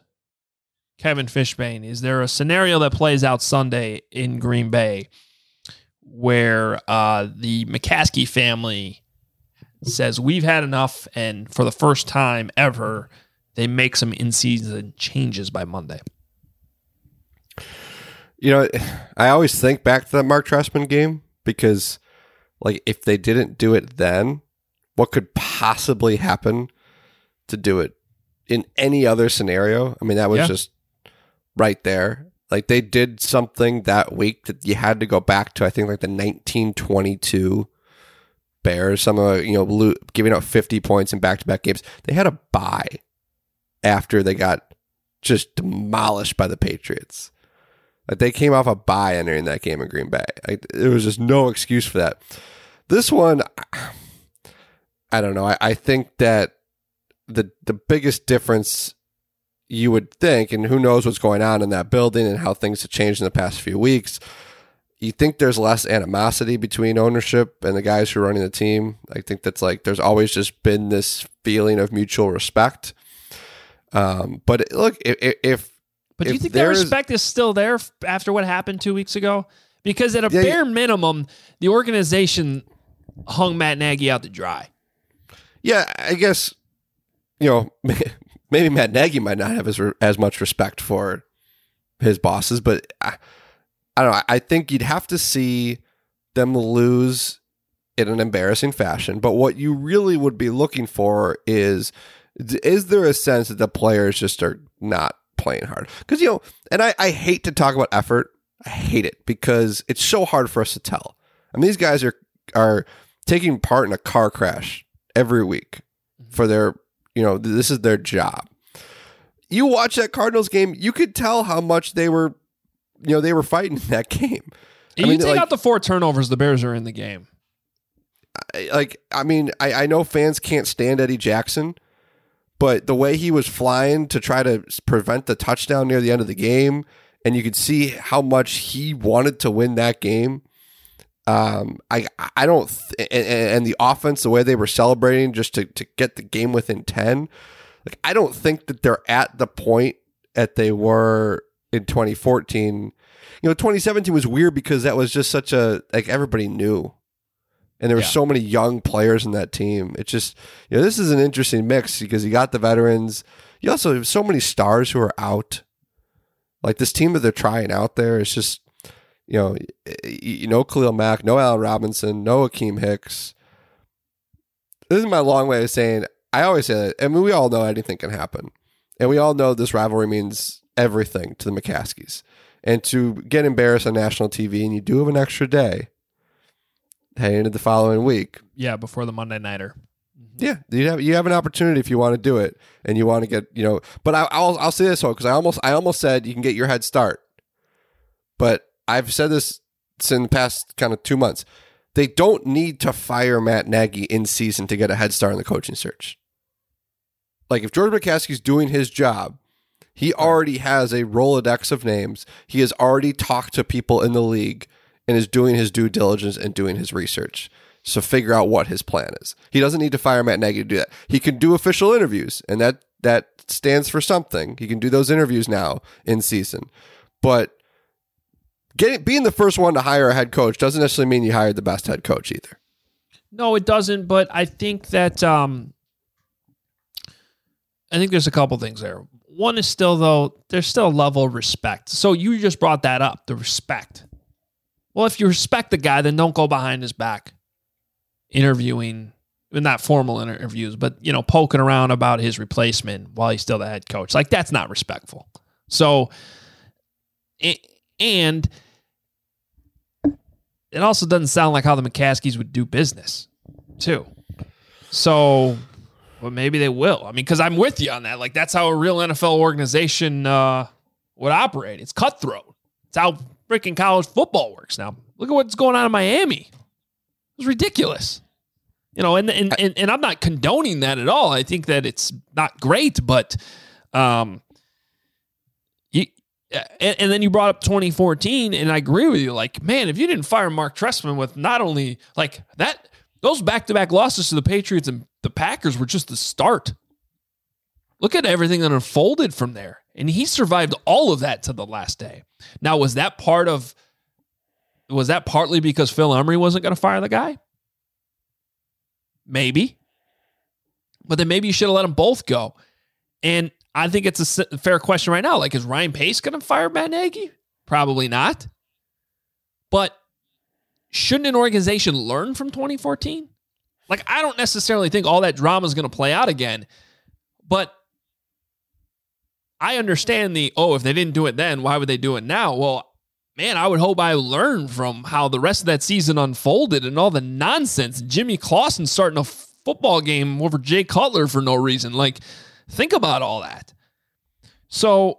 Kevin Fishbane, is there a scenario that plays out Sunday in Green Bay where uh, the McCaskey family says, we've had enough, and for the first time ever, they make some in-season changes by Monday? You know, I always think back to that Mark Trestman game, because, like, if they didn't do it then, what could possibly happen to do it in any other scenario? I mean, that was yeah. just... right there. Like, they did something that week that you had to go back to, I think, like the nineteen twenty-two Bears, some of, you know, giving up fifty points in back-to-back games. They had a bye after they got just demolished by the Patriots. Like, they came off a bye entering that game in Green Bay. Like, there was just no excuse for that. This one, I don't know. I, I think that the the biggest difference, you would think, and who knows what's going on in that building and how things have changed in the past few weeks, you think there's less animosity between ownership and the guys who are running the team. I think that's like, there's always just been this feeling of mutual respect. Um, but look, if, if but do you if think that respect is still there after what happened two weeks ago? Because at a yeah, bare yeah. minimum, the organization hung Matt Nagy out to dry. Yeah, I guess, you know, maybe Matt Nagy might not have as, re- as much respect for his bosses, but I, I don't know. I think you'd have to see them lose in an embarrassing fashion. But what you really would be looking for is, is there a sense that the players just are not playing hard? Because, you know, and I, I hate to talk about effort. I hate it because it's so hard for us to tell. I mean, these guys are are taking part in a car crash every week for their, you know, this is their job. You watch that Cardinals game, you could tell how much they were, you know, they were fighting in that game. I you mean, take like, out the four turnovers, the Bears are in the game. I, like, I mean, I, I know fans can't stand Eddie Jackson, but the way he was flying to try to prevent the touchdown near the end of the game, and you could see how much he wanted to win that game. Um, I I don't, th- and, and the offense, the way they were celebrating just to, to get the game within ten. Like, I don't think that they're at the point that they were in twenty fourteen. You know, twenty seventeen was weird because that was just such a, like, everybody knew, and there were yeah. so many young players in that team. It's just, you know, this is an interesting mix because you got the veterans, you also have so many stars who are out. Like, this team that they're trying out there, it's just, you know, you know, Khalil Mack, no Allen Robinson, no Akeem Hicks. This is my long way of saying, I always say that. I mean, we all know anything can happen. And we all know this rivalry means everything to the McCaskies. And to get embarrassed on national T V, and you do have an extra day heading into the following week. Yeah, before the Monday Nighter. Yeah, you have you have an opportunity if you want to do it, and you want to get, you know. But I, I'll I'll say this one because I almost I almost said you can get your head start, but I've said this in the past kind of two months. They don't need to fire Matt Nagy in season to get a head start in the coaching search. Like, if George McCaskey's doing his job, he already has a Rolodex of names. He has already talked to people in the league and is doing his due diligence and doing his research. So figure out what his plan is. He doesn't need to fire Matt Nagy to do that. He can do official interviews, and that that stands for something. He can do those interviews now in season. But getting, being the first one to hire a head coach doesn't necessarily mean you hired the best head coach either. No, it doesn't. But I think that um, I think there's a couple things there. One is still, though, there's still a level of respect. So you just brought that up, the respect. Well, if you respect the guy, then don't go behind his back interviewing, not formal interviews, but, you know, poking around about his replacement while he's still the head coach. Like, that's not respectful. So, and it also doesn't sound like how the McCaskies would do business too. So, well, maybe they will. I mean, because I'm with you on that. Like, that's how a real N F L organization uh, would operate. It's cutthroat. It's how freaking college football works now. Look at what's going on in Miami. It's ridiculous. You know, and, and and and I'm not condoning that at all. I think that it's not great, but um, you, and, and then you brought up twenty fourteen, and I agree with you. Like, man, if you didn't fire Mark Trestman with not only like that, those back-to-back losses to the Patriots and the Packers were just the start. Look at everything that unfolded from there, and he survived all of that to the last day. Now, was that part of? Was that partly because Phil Umry wasn't going to fire the guy? Maybe. But then maybe you should have let them both go. And I think it's a fair question right now. Like, is Ryan Pace going to fire Matt Nagy? Probably not. But shouldn't an organization learn from twenty fourteen? Like, I don't necessarily think all that drama is going to play out again. But I understand the, oh, if they didn't do it then, why would they do it now? Well, man, I would hope I learned from how the rest of that season unfolded and all the nonsense. Jimmy Clausen starting a football game over Jay Cutler for no reason. Like, think about all that. So,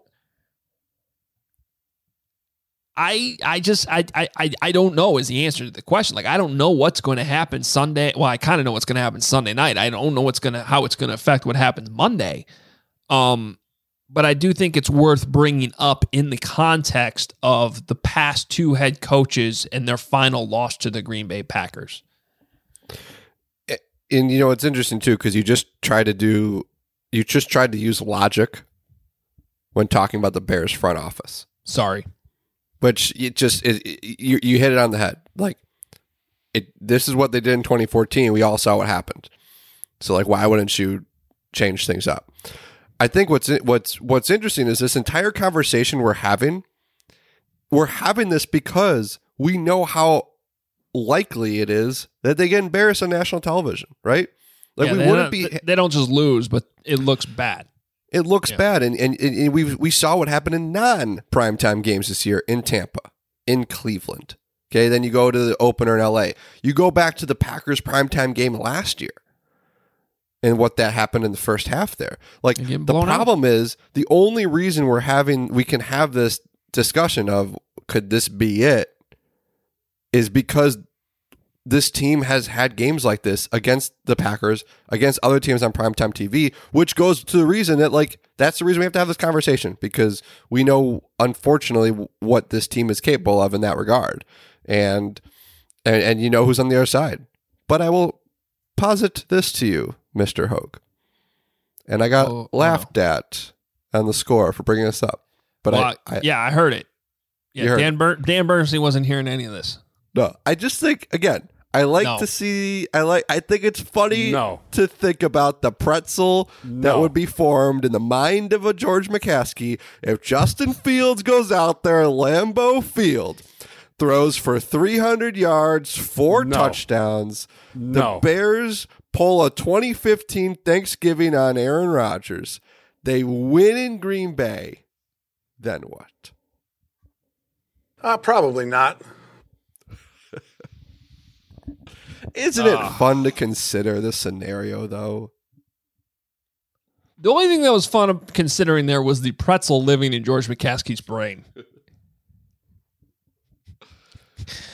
I I just, I I I don't know is the answer to the question. Like, I don't know what's going to happen Sunday. Well, I kind of know what's going to happen Sunday night. I don't know what's going to, how it's going to affect what happens Monday. Um. But I do think it's worth bringing up in the context of the past two head coaches and their final loss to the Green Bay Packers. And, you know, it's interesting, too, because you just try to do, you just tried to use logic when talking about the Bears front office. Sorry. Which it just it, it, you you hit it on the head. Like it, this is what they did in twenty fourteen. We all saw what happened. So like, why wouldn't you change things up? I think what's what's what's interesting is this entire conversation we're having. We're having this because we know how likely it is that they get embarrassed on national television, right? Like yeah, we wouldn't be. They don't just lose, but it looks bad. It looks yeah. bad, and, and, and we we saw what happened in non-primetime games this year in Tampa, in Cleveland. Okay, then you go to the opener in L A. You go back to the Packers primetime game last year and what that happened in the first half there. Like the problem out. is the only reason we're having we can have this discussion of could this be it is because this team has had games like this against the Packers, against other teams on primetime T V, which goes to the reason that, like, that's the reason we have to have this conversation because we know, unfortunately, what this team is capable of in that regard. And, and, and you know who's on the other side. But I will posit this to you, Mister Hogue. And I got oh, laughed wow. at on the score for bringing this up. But well, I, I, yeah, I heard it. Yeah, heard Dan, Bur- Dan Bernstein wasn't hearing any of this. No, I just think, again, I like no. to see, I like. I think it's funny no. to think about the pretzel no. that would be formed in the mind of a George McCaskey if Justin Fields goes out there in Lambeau Field, throws for three hundred yards, four no. touchdowns. No. The Bears pull a twenty fifteen Thanksgiving on Aaron Rodgers. They win in Green Bay. Then what? Uh, probably not. Isn't it uh, fun to consider this scenario, though? The only thing that was fun of considering there was the pretzel living in George McCaskey's brain.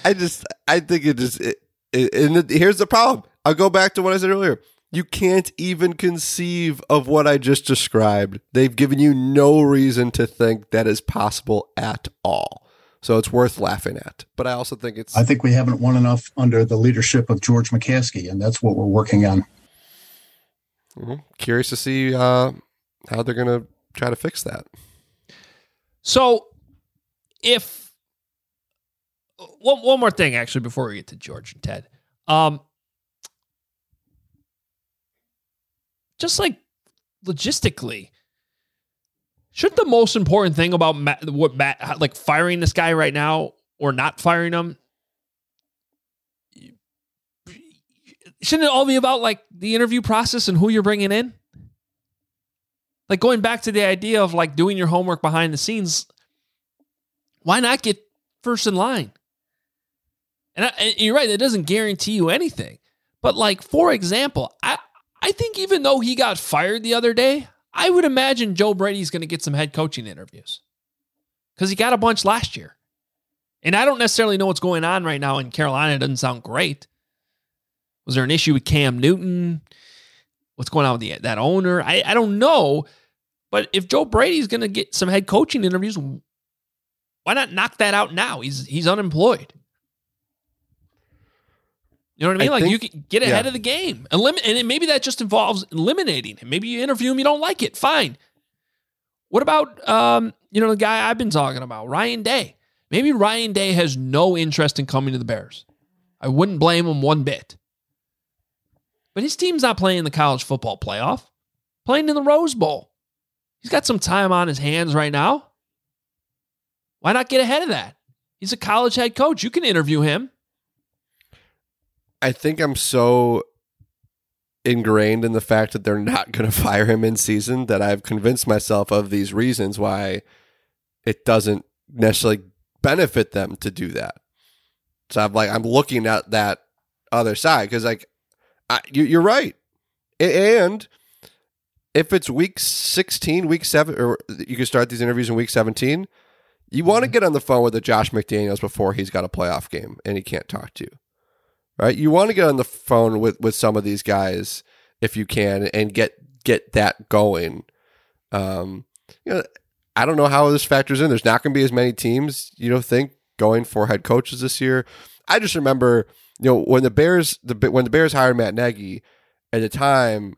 I just, I think it just, it, it, and it, here's the problem. I'll go back to what I said earlier. You can't even conceive of what I just described. They've given you no reason to think that is possible at all. So it's worth laughing at. But I also think it's... I think we haven't won enough under the leadership of George McCaskey, and that's what we're working on. Mm-hmm. Curious to see uh, how they're going to try to fix that. So if... One, one more thing, actually, before we get to George and Ted. Um, just like logistically... Shouldn't the most important thing about Matt, what Matt, like firing this guy right now or not firing him, shouldn't it all be about like the interview process and who you're bringing in? Like going back to the idea of like doing your homework behind the scenes, why not get first in line? And, I, and you're right, it doesn't guarantee you anything. But like, for example, I, I think even though he got fired the other day, I would imagine Joe Brady's going to get some head coaching interviews because he got a bunch last year. And I don't necessarily know what's going on right now in Carolina. It doesn't sound great. Was there an issue with Cam Newton? What's going on with the, that owner? I, I don't know. But if Joe Brady's going to get some head coaching interviews, why not knock that out now? He's he's unemployed. You know what I mean? I like think, you can get ahead yeah. of the game. Elim- and maybe that just involves eliminating him. Maybe you interview him, you don't like it. Fine. What about, um, you know, the guy I've been talking about, Ryan Day? Maybe Ryan Day has no interest in coming to the Bears. I wouldn't blame him one bit. But his team's not playing the college football playoff, playing in the Rose Bowl. He's got some time on his hands right now. Why not get ahead of that? He's a college head coach. You can interview him. I think I'm so ingrained in the fact that they're not going to fire him in season that I've convinced myself of these reasons why it doesn't necessarily benefit them to do that. So I'm like, I'm looking at that other side because like I, you, you're right. And if it's week sixteen, week seven, or you can start these interviews in week seventeen, you want to get on the phone with the Josh McDaniels before he's got a playoff game and he can't talk to you. Right, you want to get on the phone with, with some of these guys if you can and get get that going. Um, you know, I don't know how this factors in. There's not going to be as many teams, you know, think going for head coaches this year. I just remember, you know, when the Bears the when the Bears hired Matt Nagy at the time,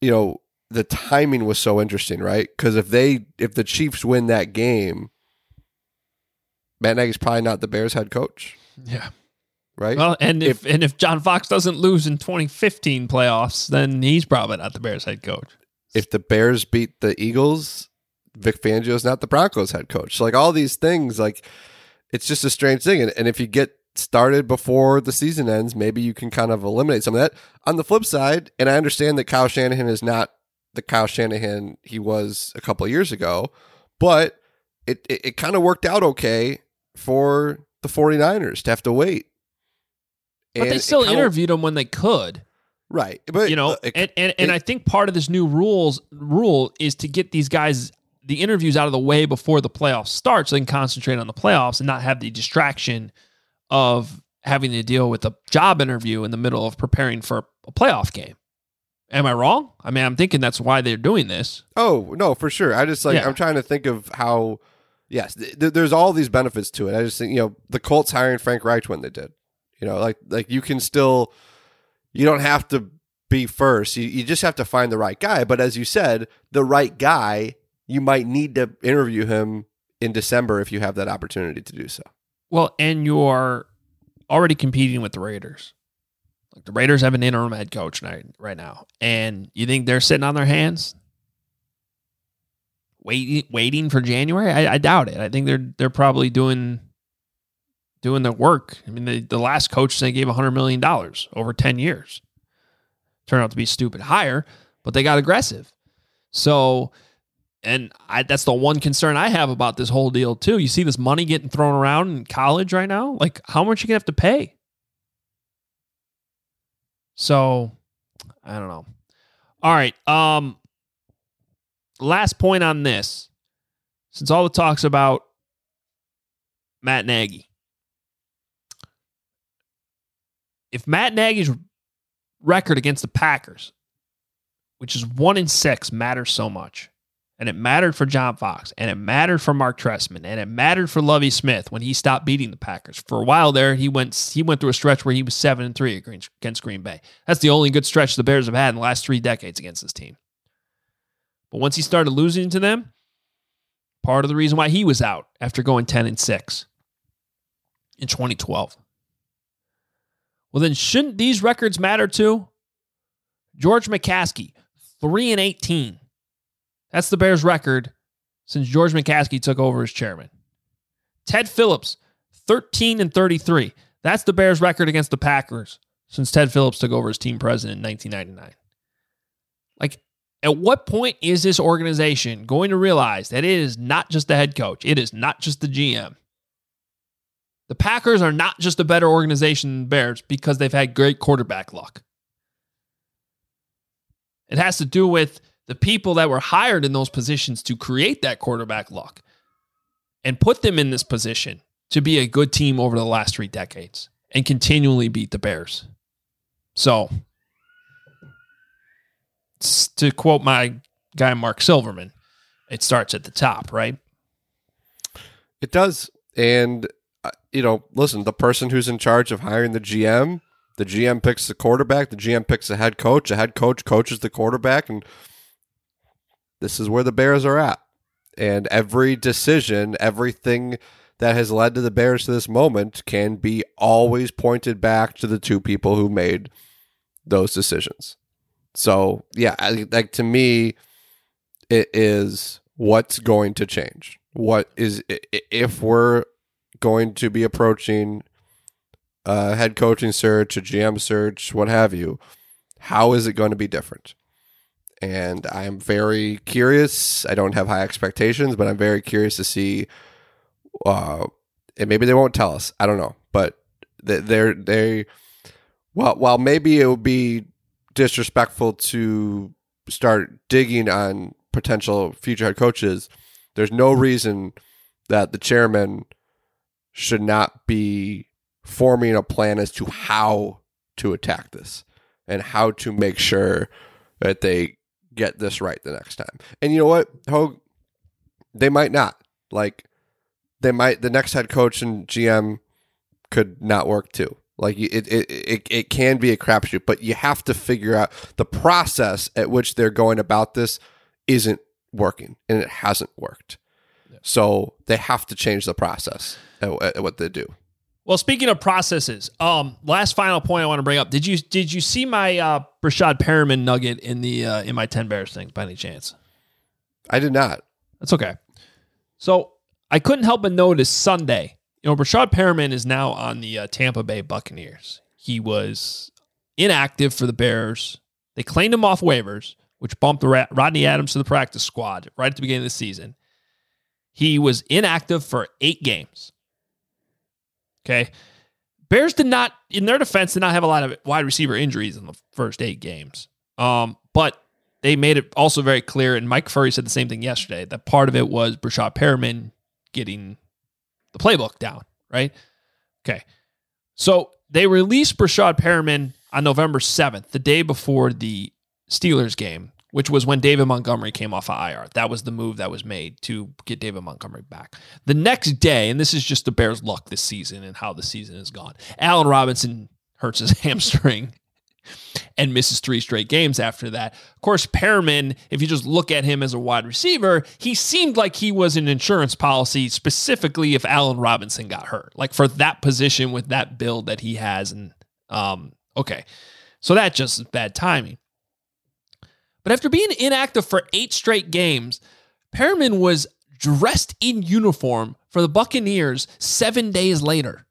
you know, the timing was so interesting, right? Because if they if the Chiefs win that game, Matt Nagy's probably not the Bears head coach. Yeah. Right? Well, and if, if and if John Fox doesn't lose in twenty fifteen playoffs, then he's probably not the Bears head coach. If the Bears beat the Eagles, Vic Fangio's not the Broncos head coach. So like all these things, like it's just a strange thing. And, and if you get started before the season ends, maybe you can kind of eliminate some of that. On the flip side, and I understand that Kyle Shanahan is not the Kyle Shanahan he was a couple of years ago, but it, it, it kind of worked out okay for the 49ers to have to wait. But and they still kinda interviewed him when they could. Right. But, you know, uh, it, and, and, and it, I think part of this new rules rule is to get these guys the interviews out of the way before the playoffs start so they can concentrate on the playoffs and not have the distraction of having to deal with a job interview in the middle of preparing for a playoff game. Am I wrong? I mean, I'm thinking that's why they're doing this. Oh, no, for sure. I just like, yeah. I'm trying to think of how, yes, th- th- there's all these benefits to it. I just think, you know, the Colts hiring Frank Reich when they did, you know, like, like you can still, you don't have to be first. You, you just have to find the right guy. But as you said, the right guy, you might need to interview him in December if you have that opportunity to do so. Well, and you're already competing with the Raiders. Like the Raiders have an interim head coach right now, and you think they're sitting on their hands, waiting, waiting for January? I, I doubt it. I think they're they're probably doing doing the work. I mean, the, the last coach they gave one hundred million dollars over ten years. Turned out to be stupid higher, but they got aggressive. So. And I, that's the one concern I have about this whole deal, too. You see this money getting thrown around in college right now? Like, how much are you going to have to pay? So, I don't know. All right. Um, last point on this. Since all the talk's about Matt Nagy. If Matt Nagy's record against the Packers, which is one in six, matters so much. And it mattered for John Fox, and it mattered for Mark Trestman, and it mattered for Lovie Smith when he stopped beating the Packers. For a while there, he went he went through a stretch where he was seven and three against Green Bay. That's the only good stretch the Bears have had in the last three decades against this team. But once he started losing to them, part of the reason why he was out after going ten and six in twenty twelve. Well, then shouldn't these records matter too? George McCaskey, three and eighteen. That's the Bears' record since George McCaskey took over as chairman. Ted Phillips, thirteen and thirty-three. That's the Bears' record against the Packers since Ted Phillips took over as team president in nineteen ninety-nine. Like, at what point is this organization going to realize that it is not just the head coach? It is not just the G M. The Packers are not just a better organization than the Bears because they've had great quarterback luck. It has to do with the people that were hired in those positions to create that quarterback luck and put them in this position to be a good team over the last three decades and continually beat the Bears. So, to quote my guy, Mark Silverman, it starts at the top, right? It does. And, you know, listen, the person who's in charge of hiring the G M, the G M picks the quarterback, the G M picks the head coach, the head coach coaches the quarterback, and this is where the Bears are at. And every decision, everything that has led to the Bears to this moment can be always pointed back to the two people who made those decisions. So, yeah, I, like to me, it is what's going to change. What is, if we're going to be approaching a head coaching search, a G M search, what have you, how is it going to be different? And I'm very curious. I don't have high expectations, but I'm very curious to see. Uh, and maybe they won't tell us. I don't know. But they're they. Well, while maybe it would be disrespectful to start digging on potential future head coaches, there's no reason that the chairman should not be forming a plan as to how to attack this and how to make sure that they get this right the next time. And you know what, Hogue? They might not. Like, they might, the next head coach and G M could not work too. Like, it it it, it can be a crapshoot, but you have to figure out the process at which they're going about this isn't working, and it hasn't worked. Yeah. Yeah. So they have to change the process at, at what they do. Well, speaking of processes, um, last final point I want to bring up. Did you did you see my uh, Rashad Perriman nugget in the uh, in my ten Bears thing by any chance? I did not. That's okay. So I couldn't help but notice Sunday. You know, Rashad Perriman is now on the uh, Tampa Bay Buccaneers. He was inactive for the Bears. They claimed him off waivers, which bumped the Ra- Rodney Adams to the practice squad right at the beginning of the season. He was inactive for eight games. Okay. Bears did not, in their defense, did not have a lot of wide receiver injuries in the first eight games. Um, but they made it also very clear, and Mike Furry said the same thing yesterday, that part of it was Rashad Perriman getting the playbook down, right? Okay. So they released Rashad Perriman on November seventh, the day before the Steelers game, which was when David Montgomery came off of I R. That was the move that was made to get David Montgomery back. The next day, and this is just the Bears' luck this season and how the season has gone, Allen Robinson hurts his hamstring and misses three straight games after that. Of course, Perriman, if you just look at him as a wide receiver, he seemed like he was an insurance policy, specifically if Allen Robinson got hurt, like for that position with that build that he has. And um, okay, so that just is bad timing. But after being inactive for eight straight games, Perriman was dressed in uniform for the Buccaneers seven days later.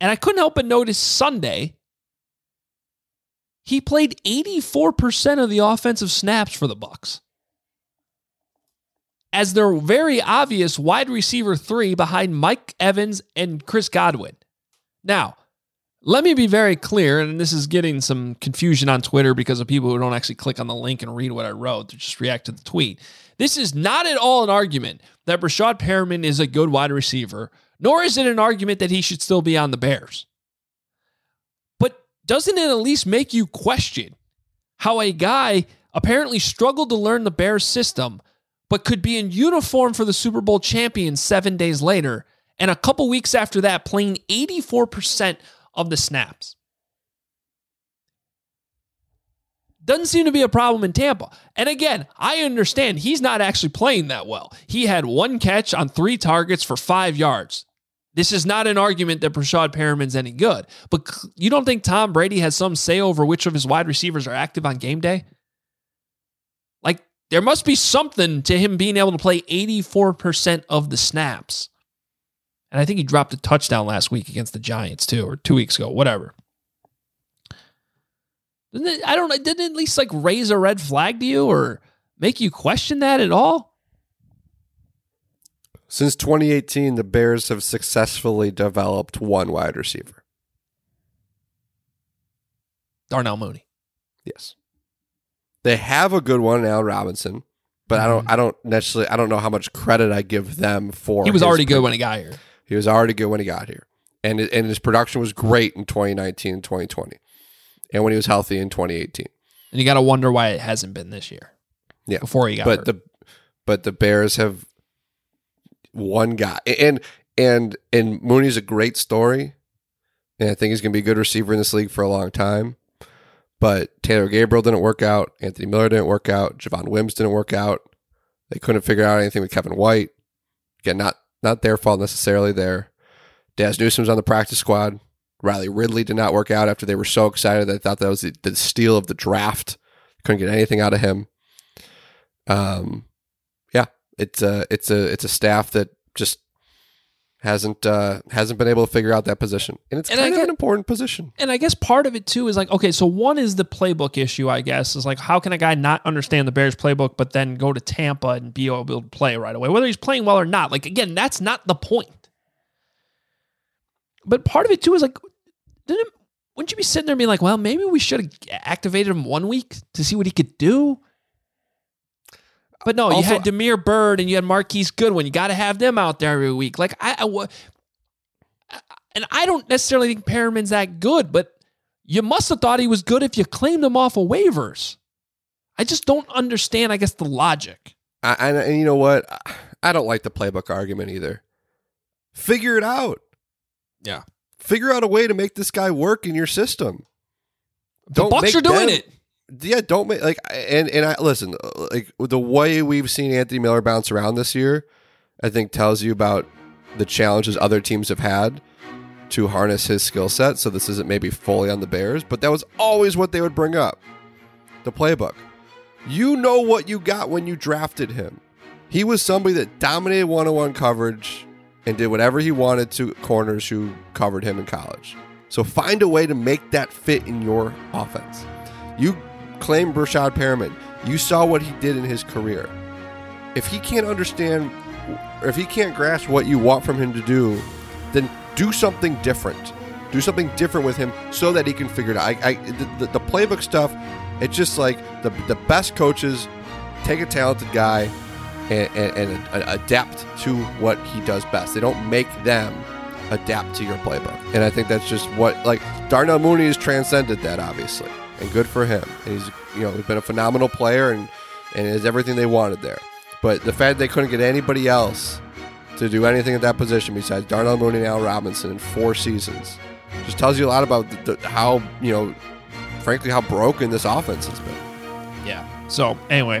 And I couldn't help but notice Sunday, he played eighty-four percent of the offensive snaps for the Bucs, as their very obvious wide receiver three behind Mike Evans and Chris Godwin. Now, let me be very clear, and this is getting some confusion on Twitter because of people who don't actually click on the link and read what I wrote. They just react to the tweet. This is not at all an argument that Rashad Perriman is a good wide receiver, nor is it an argument that he should still be on the Bears. But doesn't it at least make you question how a guy apparently struggled to learn the Bears system, but could be in uniform for the Super Bowl champions seven days later, and a couple weeks after that playing eighty-four percent of the snaps? Doesn't seem to be a problem in Tampa. And again, I understand he's not actually playing that well. He had one catch on three targets for five yards. This is not an argument that Rashad Perriman's any good. But you don't think Tom Brady has some say over which of his wide receivers are active on game day? Like, there must be something to him being able to play eighty-four percent of the snaps. And I think he dropped a touchdown last week against the Giants too, or two weeks ago, whatever. Didn't it, I don't know. Didn't it at least like raise a red flag to you or make you question that at all? Since twenty eighteen, the Bears have successfully developed one wide receiver. Darnell Mooney. Yes. They have a good one, Allen Robinson, but mm-hmm. I don't I don't necessarily I don't know how much credit I give them for. He was already good when he got here. He was already good when he got here. And it, and his production was great in twenty nineteen and twenty twenty. And when he was healthy in twenty eighteen. And you got to wonder why it hasn't been this year. Yeah. Before he got but hurt. The, but the Bears have one guy. And, and, and Mooney's a great story. And I think he's going to be a good receiver in this league for a long time. But Taylor Gabriel didn't work out. Anthony Miller didn't work out. Javon Wims didn't work out. They couldn't figure out anything with Kevin White. Again, not... Not their fault necessarily there. Daz Newsom's on the practice squad. Riley Ridley did not work out after they were so excited. They thought that was the, the steal of the draft. Couldn't get anything out of him. Um, yeah, it's a it's a it's a staff that just hasn't uh, hasn't been able to figure out that position, and it's and kind I of guess, an important position. And I guess part of it too is like, okay, so one is the playbook issue. I guess is like, how can a guy not understand the Bears playbook, but then go to Tampa and be able to play right away, whether he's playing well or not? Like again, that's not the point. But part of it too is like, didn't wouldn't you be sitting there being like, well, maybe we should have activated him one week to see what he could do? But no, also, you had Damiere Byrd and you had Marquise Goodwin. You got to have them out there every week. Like I, I, and I don't necessarily think Perriman's that good, but you must have thought he was good if you claimed him off of waivers. I just don't understand, I guess, the logic. I, I, and you know what? I don't like the playbook argument either. Figure it out. Yeah. Figure out a way to make this guy work in your system. The don't Bucs make are doing them, it. yeah, don't make like and and I listen, like the way we've seen Anthony Miller bounce around this year, I think tells you about the challenges other teams have had to harness his skill set. So this isn't maybe fully on the Bears, but that was always what they would bring up. The playbook. You know what you got when you drafted him. He was somebody that dominated one-on-one coverage and did whatever he wanted to corners who covered him in college. So find a way to make that fit in your offense. You claim Rashad Perriman. You saw what he did in his career. If he can't understand, or if he can't grasp what you want from him to do, then do something different. Do something different with him so that he can figure it out. I, I, the, the playbook stuff, it's just like the the best coaches take a talented guy and, and, and adapt to what he does best. They don't make them adapt to your playbook. And I think that's just what, like, Darnell Mooney has transcended that, obviously, and good for him. And he's, you know, he's been a phenomenal player and, and is everything they wanted there. But the fact they couldn't get anybody else to do anything at that position besides Darnell Mooney and Allen Robinson in four seasons just tells you a lot about the, the, how, you know, frankly, how broken this offense has been. Yeah. So, anyway.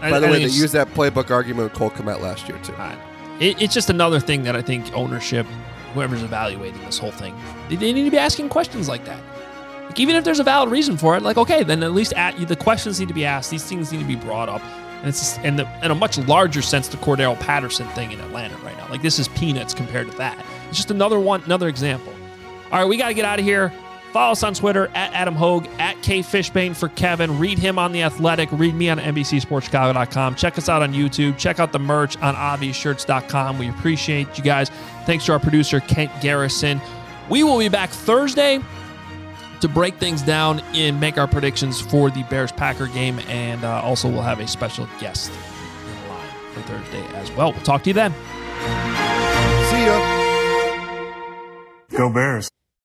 By I, the I way, they used that playbook argument with Cole Kmet last year, too. Right. It, it's just another thing that I think ownership, whoever's evaluating this whole thing, they, they need to be asking questions like that. Like, even if there's a valid reason for it, like, okay, then at least at, the questions need to be asked. These things need to be brought up. And it's just, and the, in a much larger sense, the Cordero Patterson thing in Atlanta right now. Like, this is peanuts compared to that. It's just another one, another example. All right, we got to get out of here. Follow us on Twitter, at Adam Hogue, at K Fishbane for Kevin. Read him on The Athletic. Read me on N B C Sports Chicago dot com. Check us out on YouTube. Check out the merch on Avi Shirts dot com. We appreciate you guys. Thanks to our producer, Kent Garrison. We will be back Thursday to break things down and make our predictions for the Bears-Packer game. And uh, also we'll have a special guest in line for Thursday as well. We'll talk to you then. See ya. Go Bears.